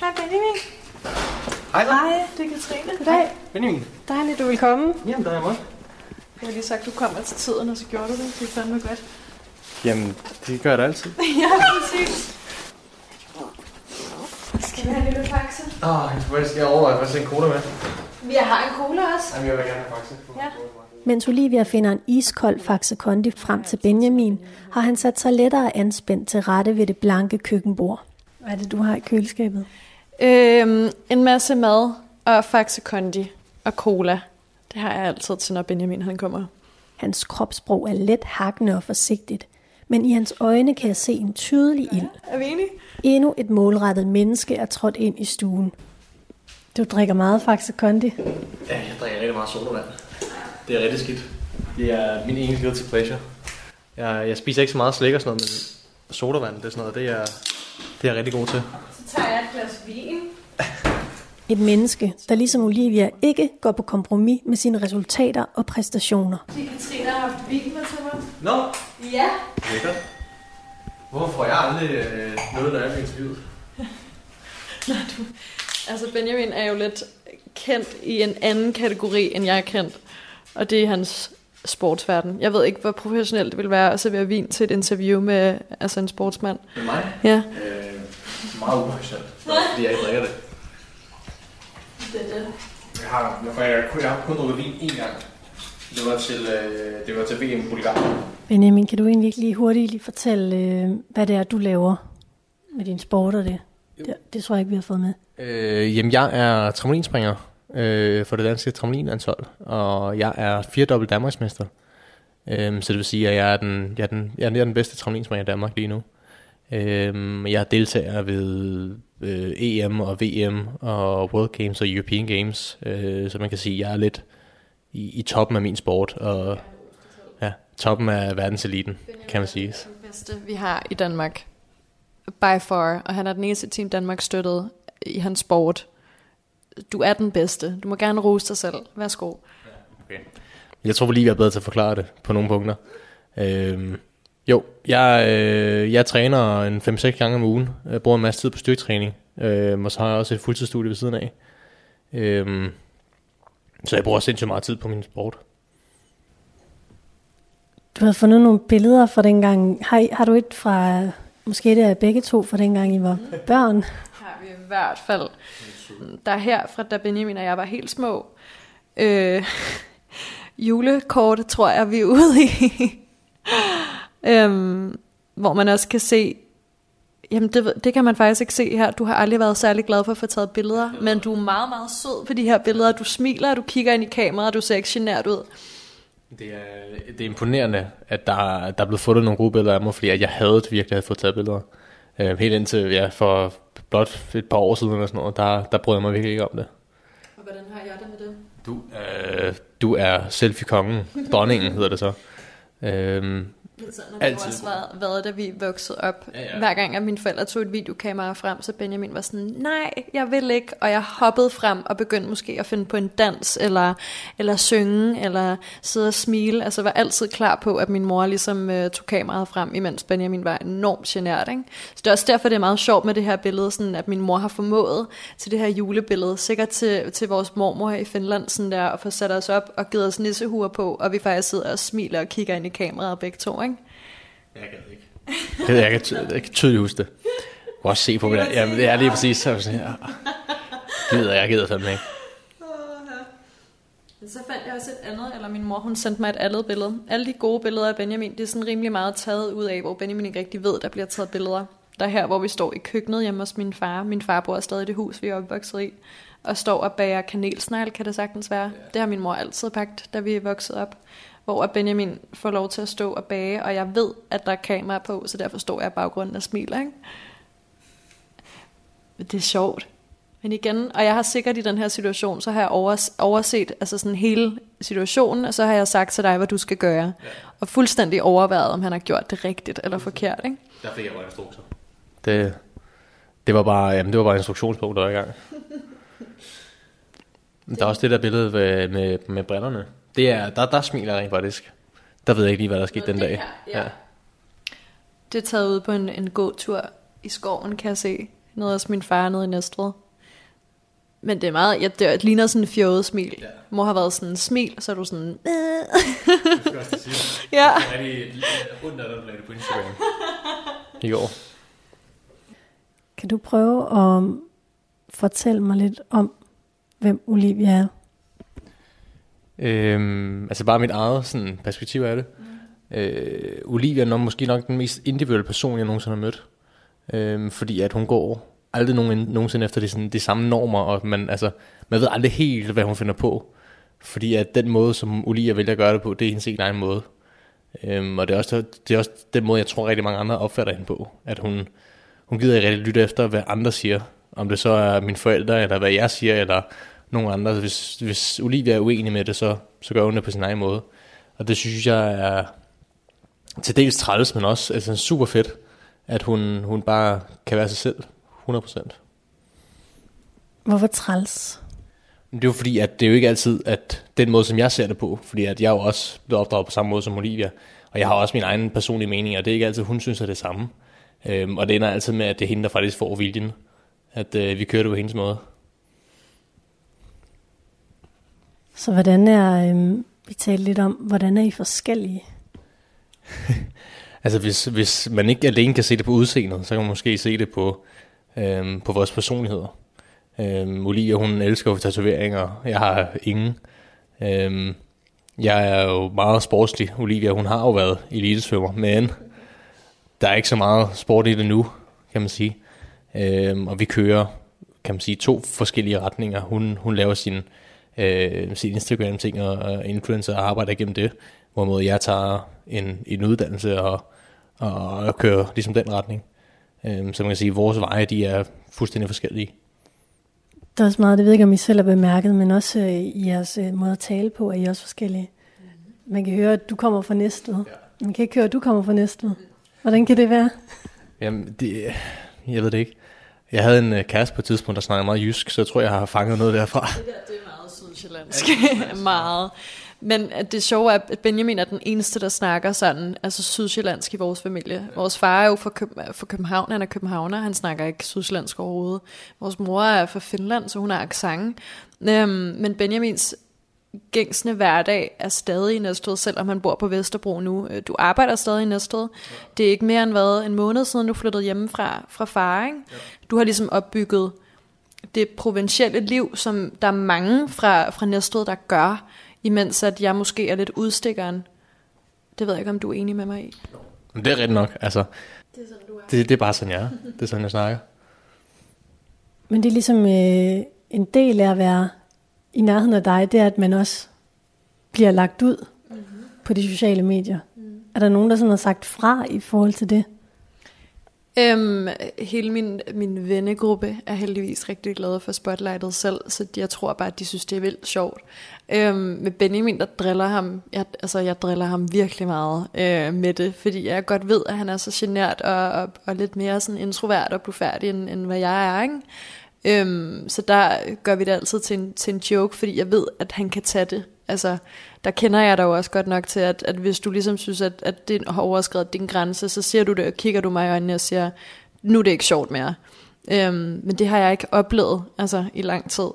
Hej Benjamin. Hej. Hej, det er Katrine. Goddag. Benjamin. Dejligt, du vil komme. Jamen, der er jeg meget. Jeg har lige sagt, du kommer til tiden, og så gjorde du det. Det er fandme godt. Jamen, det gør det altid. Ja, præcis. Skal vi have en lille faxe? Åh, oh, jeg skal overveje, hvad skal en cola med? Vi har en cola også. Jamen, jeg vil gerne have faxe. Ja. Mens Olivia finder en iskold faxe kondi frem til Benjamin, har han sat sig lettere anspændt til rette ved det blanke køkkenbord. Hvad er det, du har i køleskabet? Øhm, en masse mad og faxe kondi og cola. Det har jeg altid til, når Benjamin han kommer. Hans kropsprog er let hakkende og forsigtigt, men i hans øjne kan jeg se en tydelig ild. Er vi enige? Endnu et målrettet menneske er trådt ind i stuen. Du drikker meget Faxe Kondi. Ja, jeg drikker rigtig meget sodavand. Det er rigtig skidt. Det er min ene guilty pleasure. Jeg, jeg spiser ikke så meget slik og sådan noget, men sodavand, det er sådan noget, det er, det er jeg rigtig god til. Så tager jeg et glas vin. Et menneske, der ligesom Olivia ikke går på kompromis med sine resultater og præstationer. Det er Katrine, der har haft vin med til mig. Nå? Ja. Lækkert. Hvorfor får jeg aldrig øh, noget, der er i livet? Nej, du... Altså, Benjamin er jo lidt kendt i en anden kategori, end jeg er kendt. Og det er hans sportsverden. Jeg ved ikke, hvor professionelt det ville være at servere vin til et interview med altså en sportsmand. Med mig? Ja. Øh, meget uprofessionelt, fordi jeg ikke drikker det. Det er det. Jeg har, jeg, jeg har kun drukket vin én gang. Det var til, øh, det var til V M Bulgarien. Benjamin, kan du egentlig ikke lige hurtigt lige fortælle, øh, hvad det er, du laver med din sport og det? Det, det tror jeg ikke, vi har fået med. Øh, jamen, jeg er trampolinspringer øh, for det danske trampolinlandshold, og jeg er firedobbelt danmarksmester. Øh, så det vil sige, at jeg er den, jeg er den, jeg er den bedste trampolinspringer i Danmark lige nu. Øh, jeg deltager ved øh, E M og V M og World Games og European Games, øh, så man kan sige, at jeg er lidt i, i toppen af min sport, og ja, toppen af verdenseliten, kan man sige. Det er det bedste, vi har i Danmark. By far, og han er den eneste team Danmark støttede i hans sport. Du er den bedste. Du må gerne rose dig selv. Værsgo. Okay. Jeg tror lige, vi er bedre til at forklare det på nogle punkter. Øhm, jo, jeg, øh, jeg træner en fem til seks gange om ugen. Jeg bruger en masse tid på styrketræning, øhm, og så har jeg også et fuldtidsstudie ved siden af. Øhm, så jeg bruger sindssygt meget tid på min sport. Du har fundet nogle billeder fra dengang. Har, har du et fra... Måske det er begge to fra dengang, I var børn. Har vi i hvert fald. Der er her, fra da Benjamin og jeg var helt små. Øh, julekortet, tror jeg, vi er ude i. øhm, hvor man også kan se... Jamen, det, det kan man faktisk ikke se her. Du har aldrig været særlig glad for at få taget billeder. Men du er meget, meget sød på de her billeder. Du smiler, du kigger ind i kameraet, du ser ikke genert ud. Det er, det er imponerende, at der, der er blevet fundet nogle gode billeder af mig, fordi jeg havde virkelig havde fået taget billeder. Øh, helt indtil ja, for blot et par år siden, eller sådan noget, der, der brød jeg mig virkelig ikke om det. Og hvordan har jeg det med det? Du, øh, du er selfie-kongen. Dronningen hedder det så. Øh, Sådan har det jo også været, været, da vi voksede op. Ja, ja. Hver gang, at mine forældre tog et videokamera frem, så Benjamin var sådan, nej, jeg vil ikke. Og jeg hoppede frem og begyndte måske at finde på en dans, eller, eller synge, eller sidde og smile. Altså var altid klar på, at min mor ligesom øh, tog kameraet frem, imens Benjamin var enormt genert. Ikke? Så det er også derfor, det er meget sjovt med det her billede, sådan, at min mor har formået til det her julebillede, sikkert til, til vores mormor her i Finland, sådan der, og få sat os op og givet os nissehuer på, og vi faktisk sidder og smiler og kigger ind i kameraet begge to, ikke? Jeg kan ikke. Jeg kan, ty- jeg kan tydeligt huske det. Jeg kan også se på mig. Jamen, det er lige præcis sådan her. Gider jeg, gider fandme ikke. Så fandt jeg også et andet, eller min mor, hun sendte mig et andet billede. Alle de gode billeder af Benjamin, det er sådan rimelig meget taget ud af, hvor Benjamin ikke rigtig ved, der bliver taget billeder. Der her, hvor vi står i køkkenet hjemme hos min far. Min far bor stadig i det hus, vi er opvokset i. Og står og bager kanelsnegle, kan det sagtens være. Det har min mor altid pagt, da vi er vokset op. Hvor Benjamin får lov til at stå og bage, og jeg ved, at der er kamera på, så derfor står jeg baggrunden og smiler, ikke? Det er sjovt. Men igen, og jeg har sikkert i den her situation, så har jeg overset altså sådan hele situationen, og så har jeg sagt til dig, hvad du skal gøre. Ja. Og fuldstændig overvejet, om han har gjort det rigtigt eller forkert, ikke? Der fik jeg bare instrukser. Det, det var bare, jamen, det var bare instruktionsbog, der var i gang. Der er også det der billede med, med, med brillerne. Det er, der, der smiler rent faktisk. Der ved jeg ikke lige, hvad der skete den dag. Her, ja. Ja. Det er taget ud på en, en god tur i skoven, kan jeg se. Noget også min far nede i Næstved. Men det er meget, ja, det ligner sådan en fjollet smil. Ja. Mor har været sådan en smil, og så er du sådan... Øh. Det skal også sige. Ja. Det er rigtig ondt, at du lagde det på Instagram. I år. Kan du prøve at fortælle mig lidt om, hvem Olivia er? Øhm, altså bare mit eget sådan, perspektiv af det. Mm. Øh, Olivia er måske nok den mest individuelle person, jeg nogensinde har mødt. Øh, fordi at hun går... aldrig nogen, nogensinde efter de, sådan, de samme normer, og man, altså, man ved aldrig helt, hvad hun finder på. Fordi at den måde, som Olivia vælger at gøre det på, det er hendes egen måde. Øhm, og det er, også, det er også den måde, jeg tror rigtig mange andre opfatter hende på. At hun, hun gider ikke rigtig lytte efter, hvad andre siger. Om det så er mine forældre, eller hvad jeg siger, eller nogen andre. Så hvis, hvis Olivia er uenig med det, så, så gør hun det på sin egen måde. Og det synes jeg er til dels træls, men også altså, super fedt, at hun, hun bare kan være sig selv. hundrede procent. Hvorfor træls? Det er jo fordi, at det er jo ikke altid, at den måde, som jeg ser det på, fordi at jeg jo også blev opdraget på samme måde som Olivia, og jeg har også min egen personlige mening, og det er ikke altid, hun synes, at det er samme. Øhm, og det ender altid med, at det er hende, der faktisk får viljen, at øh, vi kører det på hendes måde. Så hvordan er, øh, vi talte lidt om, hvordan er I forskellige? Altså hvis, hvis man ikke alene kan se det på udseendet, så kan man måske se det på, øhm, på vores personligheder. Øhm, Olivia, hun elsker tatoveringer, jeg har ingen. Øhm, jeg er jo meget sportslig. Olivia, hun har jo været elitesvømmer, men der er ikke så meget sport i det nu, kan man sige. Øhm, og vi kører, kan man sige, to forskellige retninger. Hun, hun laver sin, øh, sin Instagram-ting og influencer og arbejder igennem det. Hvorimod jeg tager en, en uddannelse og, og, og kører ligesom den retning. Øhm, så man kan sige, at vores veje de er fuldstændig forskellige. Der er også meget, det ved jeg ikke, om I selv har bemærket, men også øh, i jeres øh, måde at tale på, er I også forskellige. Mm-hmm. Man kan høre, at du kommer fra Næstved. Ja. Man kan ikke høre, at du kommer fra Næstved. Mm. Hvordan kan det være? Jamen, det, jeg ved det ikke. Jeg havde en øh, kæreste på et tidspunkt, der snakkede meget jysk, så jeg tror, jeg har fanget noget derfra. Det der, det er meget sydsjællandsk. Meget. Men det sjove er, at Benjamin er den eneste, der snakker sådan, altså sydsjællandsk i vores familie. Vores far er jo fra, Køb- fra København, han er københavner, han snakker ikke sydsjællandsk overhovedet. Vores mor er fra Finland, så hun har accent. Øhm, men Benjamins gængsne hverdag er stadig i Næstved, selvom han bor på Vesterbro nu. Du arbejder stadig i Næstved. Det er ikke mere end hvad, en måned siden, du flyttede hjemmefra fra far, ikke? Du har ligesom opbygget det provincielle liv, som der er mange fra, fra Næstved, der gør, imens at jeg måske er lidt udstikkeren. Det ved jeg ikke, om du er enig med mig i. Det er rigtigt nok, altså. Det er sådan, du er. Det, det er bare sådan, jeg er. Det er sådan, jeg snakker. Men det er ligesom øh, en del af at være i nærheden af dig, det er, at man også bliver lagt ud mm-hmm. på de sociale medier. Mm. Er der nogen, der sådan har sagt fra i forhold til det? Øhm, hele min, min vennegruppe er heldigvis rigtig glade for spotlightet selv, så jeg tror bare, at de synes, det er vildt sjovt. øhm, Med Benjamin, der driller ham jeg, altså jeg driller ham virkelig meget øh, med det, fordi jeg godt ved, at han er så genert og, og, og lidt mere sådan introvert og blufærdig end, end hvad jeg er, ikke? Øhm, Så der gør vi det altid til en, til en joke, fordi jeg ved, at han kan tage det. Altså, der kender jeg dig også godt nok til, at, at hvis du ligesom synes, at, at det har overskredet din grænse, så siger du det, og kigger du mig i øjnene og siger, nu er det ikke sjovt mere. Øhm, men det har jeg ikke oplevet, altså, i lang tid.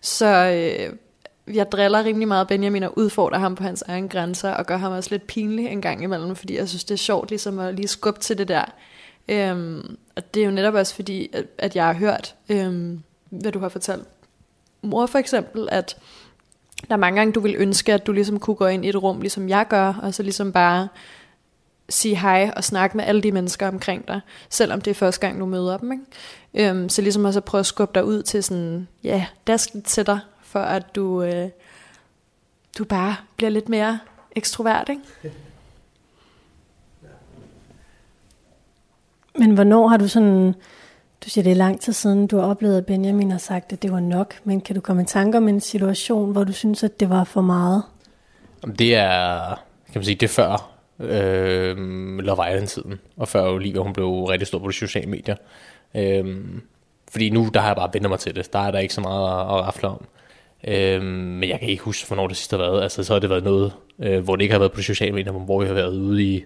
Så øh, jeg driller rimelig meget Benjamin og udfordrer ham på hans egen grænser, og gør ham også lidt pinlig en gang imellem, fordi jeg synes, det er sjovt ligesom at lige skubbe til det der. Øhm, og det er jo netop også fordi, at, at jeg har hørt, øhm, hvad du har fortalt. Mor for eksempel, at der er mange gange, du vil ønske, at du ligesom kunne gå ind i et rum, ligesom jeg gør, og så ligesom bare sige hej og snakke med alle de mennesker omkring dig, selvom det er første gang, du møder dem, ikke? Øhm, så ligesom også at prøve at skubbe dig ud til sådan, ja, dask lidt til dig, for at du, øh, du bare bliver lidt mere ekstrovert, ikke? Men hvornår har du sådan... Du siger, det er lang tid siden, du har oplevet, at Benjamin har sagt, at det var nok. Men kan du komme i tanke om en situation, hvor du synes, at det var for meget? Det er, kan man sige, det er før øh, Love Island-tiden. Og før Olivia, hun blev rigtig stor på de sociale medier. Øh, fordi nu, der har jeg bare vendt mig til det. Der er der ikke så meget at rafle om. Øhm, men jeg kan ikke huske, hvornår det sidste har været. Altså, så har det været noget, øh, hvor det ikke har været på sociale medier, men hvor vi har været ude i,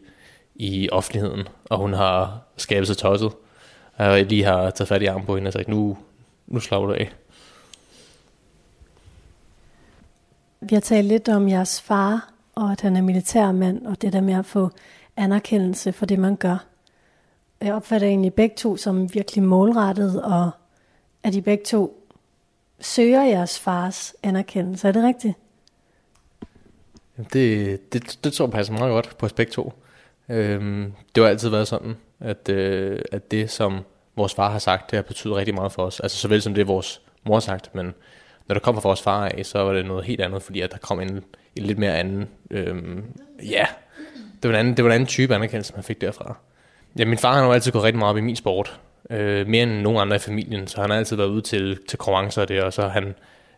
i offentligheden, og hun har skabet sig tosset, og jeg lige har taget fat i armen på hende og sagt, nu, nu slår du af. Vi har talt lidt om jeres far, og at han er militærmand, og det der med at få anerkendelse for det, man gør. Jeg opfatter egentlig begge to som virkelig målrettet, og at I begge to søger jeres fars anerkendelse. Er det rigtigt? Det, det, det tror jeg passer meget godt på begge to. Øhm, det har altid været sådan, at, øh, at det, som vores far har sagt, det har betydet rigtig meget for os. Altså såvel som det, vores mor har sagt, men når det kommer fra vores far af, så var det noget helt andet, fordi at der kom en, en lidt mere anden... Øhm, yeah. det, var en anden det var en anden type anerkendelse, man fik derfra. Ja, min far har jo altid gået rigtig meget op i min sport. Øh, mere end nogen andre i familien, så han har altid været ude til, til konkurrencer og det, og så han,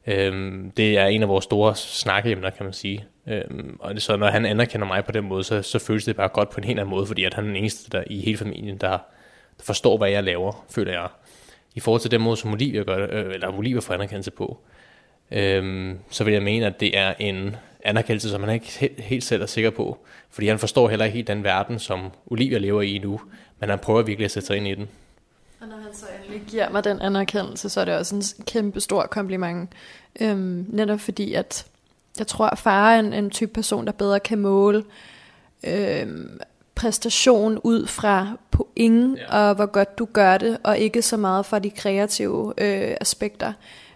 øh, det er en af vores store snakkeemner, kan man sige. Øh, og det, så når han anerkender mig på den måde, så, så føles det bare godt på en helt anden måde, fordi at han er den eneste der i hele familien, der, der forstår, hvad jeg laver, føler jeg. I forhold til den måde, som Olivia gør det, øh, eller Olivia får anerkendelse på, øh, så vil jeg mene, at det er en anerkendelse, som han ikke helt, helt selv er sikker på, fordi han forstår heller ikke helt den verden, som Olivia lever i nu, men han prøver virkelig at sætte sig ind i den. Og når han så endelig giver mig den anerkendelse, så er det også en kæmpe stor kompliment. Øhm, netop fordi, at jeg tror, at far er en, en type person, der bedre kan måle øhm, præstation ud fra point, ja. Og hvor godt du gør det, og ikke så meget fra de kreative øh, aspekter.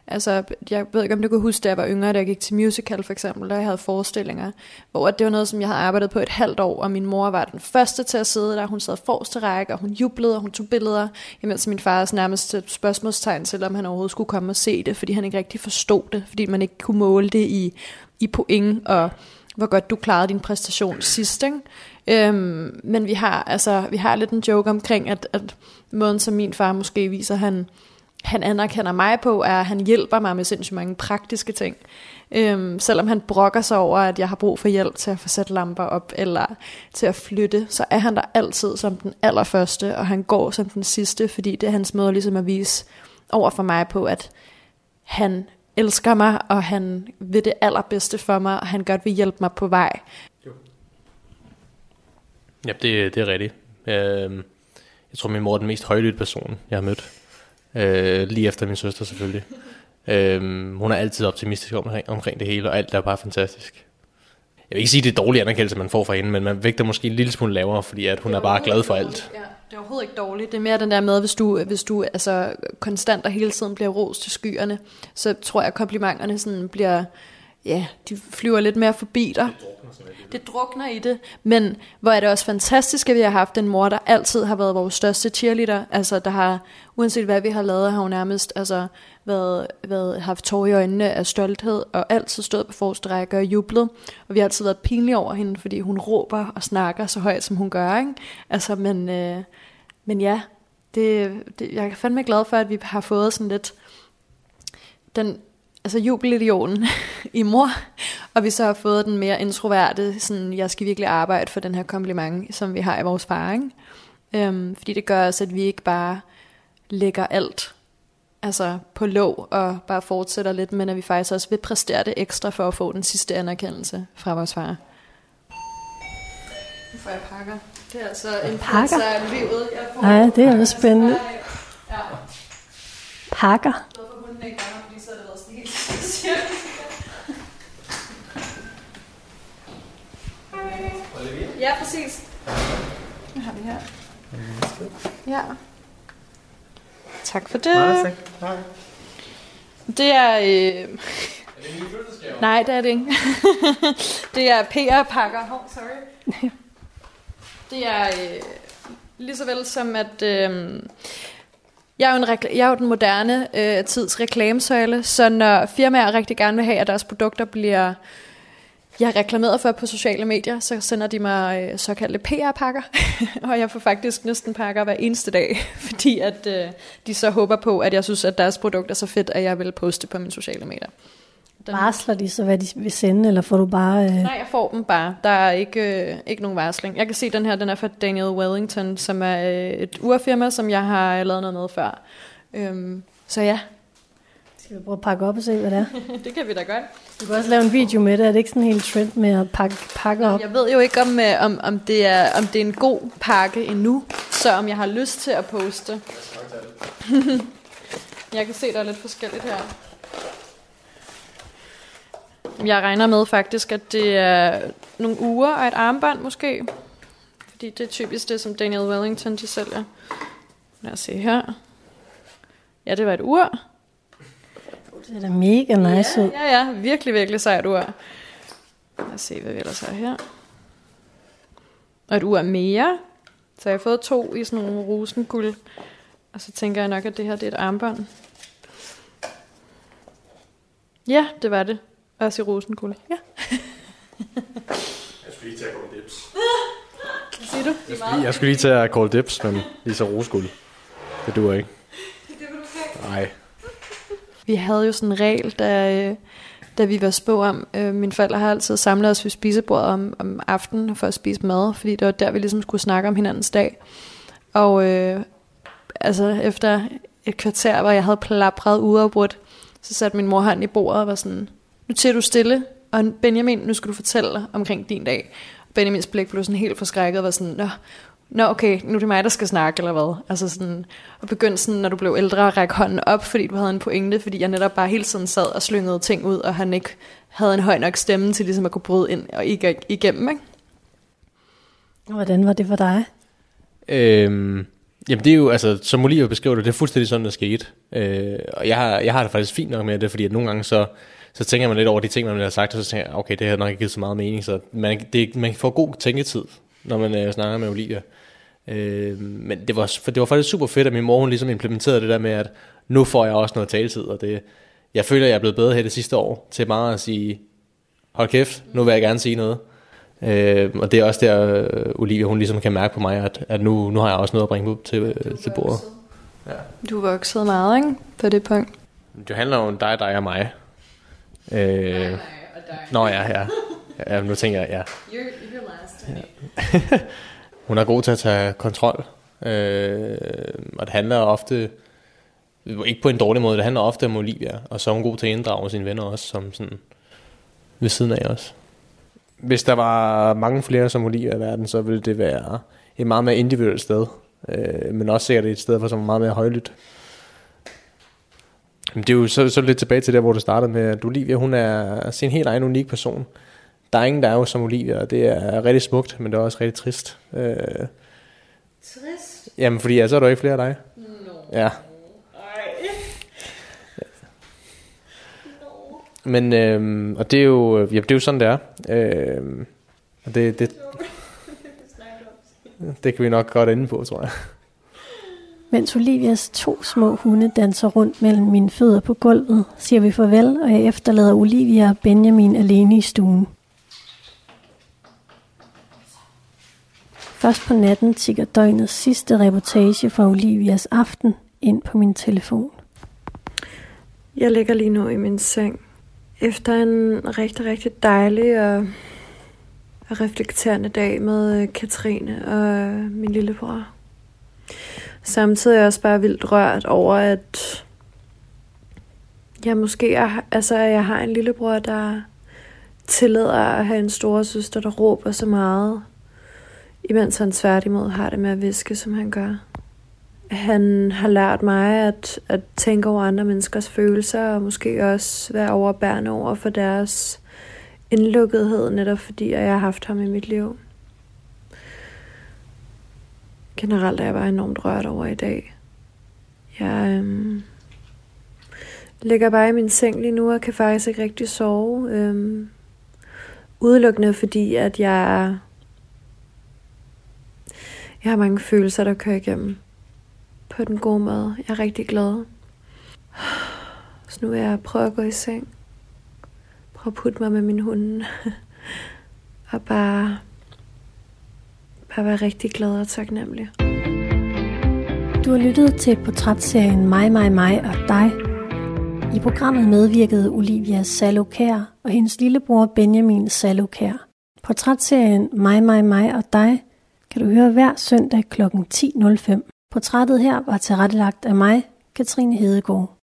Altså, jeg ved ikke, om du kan huske, da jeg var yngre, da jeg gik til musical for eksempel, der jeg havde forestillinger, hvor det var noget, som jeg havde arbejdet på et halvt år, og min mor var den første til at sidde der, hun sad forreste række, og hun jublede, og hun tog billeder, imens min fars nærmest spørgsmålstegn, selvom han overhovedet skulle komme og se det, fordi han ikke rigtig forstod det, fordi man ikke kunne måle det i, i point, og hvor godt du klarede din præstation sidst, ikke? Øhm, men vi har, altså, vi har lidt en joke omkring, at, at måden, som min far måske viser, han... han anerkender mig på, er, at han hjælper mig med sindssygt mange praktiske ting. Øhm, selvom han brokker sig over, at jeg har brug for hjælp til at få sat lamper op, eller til at flytte, så er han der altid som den allerførste, og han går som den sidste, fordi det er hans måde ligesom at vise over for mig på, at han elsker mig, og han vil det allerbedste for mig, og han godt vil hjælpe mig på vej. Jo. Ja, det, det er rigtigt. Øhm, jeg tror, min mor er den mest højlydte person, jeg har mødt. Øh, lige efter min søster selvfølgelig. øhm, Hun er altid optimistisk omkring, omkring det hele, og alt er bare fantastisk. Jeg vil ikke sige, at det er dårlig anerkendelse, man får fra hende, men man vægter måske en lille smule lavere, fordi at hun er, er bare glad for alt. Ja, det er overhovedet ikke dårligt. Det er mere den der med, hvis du, hvis du altså, konstant og hele tiden bliver rost til skyerne, så tror jeg, at komplimenterne sådan bliver... Ja, de flyver lidt mere forbi dig. Det drukner, det. det drukner i det. Men hvor er det også fantastisk, at vi har haft en mor, der altid har været vores største cheerleader. Altså, der har, uanset hvad vi har lavet, har hun nærmest altså, været, været, haft tår i øjnene af stolthed, og altid stået på forreste række og jublet. Og vi har altid været pinlige over hende, fordi hun råber og snakker så højt, som hun gør. Ikke? Altså, men, øh, men ja, det, det, jeg er fandme glad for, at vi har fået sådan lidt... den altså jubelidioten i mor, og vi så har fået den mere introverte, sådan, jeg skal virkelig arbejde for den her kompliment, som vi har i vores far, ikke? Øhm, fordi det gør os, at vi ikke bare lægger alt altså på låg og bare fortsætter lidt, men at vi faktisk også vil præstere det ekstra for at få den sidste anerkendelse fra vores far. Nu får jeg pakker. Det er altså en pakker af livet. Nej, det er jo spændende. Ja. Pakker. Ja, præcis. Nu har vi her. Ja. Tak for det. Det er... Øh... Nej, det er det ikke. Det er P R-pakker. Oh, sorry. Det er øh... lige så vel som at... Øh... Jeg er jo, en rekl- jeg er jo den moderne øh, tids reklamesøjle, så når firmaer rigtig gerne vil have, at deres produkter bliver jeg er reklameret for på sociale medier, så sender de mig øh, såkaldte P R-pakker, og jeg får faktisk næsten pakker hver eneste dag, fordi at øh, de så håber på, at jeg synes, at deres produkt er så fedt, at jeg vil poste på mine sociale medier. Den... Varsler de så, hvad de vil sende, eller får du bare... Øh... Nej, jeg får dem bare. Der er ikke, øh, ikke nogen varsling. Jeg kan se, den her den er fra Daniel Wellington, som er øh, et urfirma, som jeg har lavet noget med før. Øhm, så ja. Skal vi prøve at pakke op og se, hvad det er? Det kan vi da godt. Du kan også lave en video med det. Er det ikke sådan en helt trend med at pakke, pakke op? Jeg ved jo ikke, om, om, om, det er, om det er en god pakke endnu, så om jeg har lyst til at poste. Jeg kan se, der er lidt forskelligt her. Jeg regner med faktisk, at det er nogle uger og et armbånd måske. Fordi det er typisk det, som Daniel Wellington de sælger. Lad os se her. Ja, det var et ur. Det er da mega nice. Ja, ja, ja. Virkelig, virkelig sejt ur. Lad os se, hvad vi ellers har her. Og et ur mere. Så jeg har fået to i sådan nogle rosenguld. Og så tænker jeg nok, at det her det er et armbånd. Ja, det var det. Også i rosenguld. Ja. Jeg skulle lige til at call dips. Hvad siger du? Jeg skulle, lige, jeg skulle lige til at call dips, men lige så rosenguld. Det duer ikke. Det vil du sige. Nej. Vi havde jo sådan en regel, da, da vi var spå om. Mine forældre har altid samlet os ved spisebordet om, om aftenen for at spise mad, fordi det var der, vi ligesom skulle snakke om hinandens dag. Og øh, altså efter et kvarter, hvor jeg havde plapret uafbrudt, så satte min mor hånden i bordet og var sådan, nu tager du stille, og Benjamin, nu skal du fortælle omkring din dag. Benjamins blik blev sådan helt forskrækket og var sådan, nå, nå okay, nu er det mig, der skal snakke, eller hvad? Altså sådan, og begyndte sådan, når du blev ældre, at række hånden op, fordi du havde en pointe, fordi jeg netop bare hele tiden sad og slyngede ting ud, og han ikke havde en høj nok stemme til ligesom at kunne bryde ind og igennem, ikke? Hvordan var det for dig? Øhm, jamen det er jo, altså, som Olivia beskriver det, det er fuldstændig sådan, der skete. Øh, og jeg har, jeg har det faktisk fint nok med det, fordi at nogle gange så... Så tænker man lidt over de ting, man har sagt, og så tænker jeg, okay, det har nok ikke givet så meget mening. Så man, det, man får god tænketid, når man øh, snakker med Olivia. Øh, men det var, for det var faktisk super fedt, at min mor hun ligesom implementerede det der med, at nu får jeg også noget taletid. Og det, jeg føler, jeg er blevet bedre her det sidste år til meget at sige, hold kæft, nu vil jeg gerne sige noget. Øh, og det er også der, Olivia hun ligesom kan mærke på mig, at, at nu, nu har jeg også noget at bringe ud til, til bordet. Ja. Du er vokset meget, ikke? På det punkt. Det handler jo om dig, dig og mig. Øh, nej, nej, og dig. Nå ja, ja. ja nu tænker jeg, ja. You're, you're last, ja. Hun er god til at tage kontrol, øh, og det handler ofte, ikke på en dårlig måde, det handler ofte om Olivia, og så er hun god til at inddrage sine venner også, som sådan ved siden af os. Hvis der var mange flere som Olivia i verden, så ville det være et meget mere individuelt sted, øh, men også sikkert et sted, hvor som er meget mere højlydt. Det er jo så, så lidt tilbage til der, hvor det startede med, at Olivia, hun er sin helt egen unik person. Der er ingen, der er jo som Olivia, og det er rigtig smukt, men det er også rigtig trist. Øh... Trist? Jamen, fordi ja, så er der jo ikke flere af dig. No. Ja. Ej. No. Men, øh, og det er, jo, ja, det er jo sådan, det er. Øh, og det, det, det kan vi nok godt ende på, tror jeg. Mens Olivias to små hunde danser rundt mellem mine fødder på gulvet, siger vi farvel, og jeg efterlader Olivia og Benjamin alene i stuen. Først på natten tikker døgnets sidste reportage fra Olivias aften ind på min telefon. Jeg ligger lige nu i min seng. Efter en rigtig, rigtig dejlig og reflekterende dag med Katrine og min lillebror. Samtidig er jeg også bare vildt rørt over, at jeg måske er, altså, jeg har en lillebror, der tillader at have en storesøster, der råber så meget, imens han tværtimod har det med at viske, som han gør. Han har lært mig at, at tænke over andre menneskers følelser, og måske også være overbærende over for deres indlukkethed, netop fordi jeg har haft ham i mit liv. Generelt er jeg bare enormt rørt over i dag. Jeg øhm, ligger bare i min seng lige nu og kan faktisk ikke rigtig sove. Øhm, udelukkende fordi, at jeg, jeg har mange følelser, der kører igennem. På den gode måde. Jeg er rigtig glad. Så nu vil jeg prøve at gå i seng. Prøve at putte mig med min hunde. Og bare... Jeg var rigtig glad og taknemmelig. Du har lyttet til portrætserien Mig, mig, mig og dig. I programmet medvirkede Olivia Salo og hendes lillebror Benjamin Salo. Portrætserien Mig, mig, mig og dig kan du høre hver søndag klokken ti nul fem. Portrættet her var tilrettelagt af mig, Katrine Hedegaard.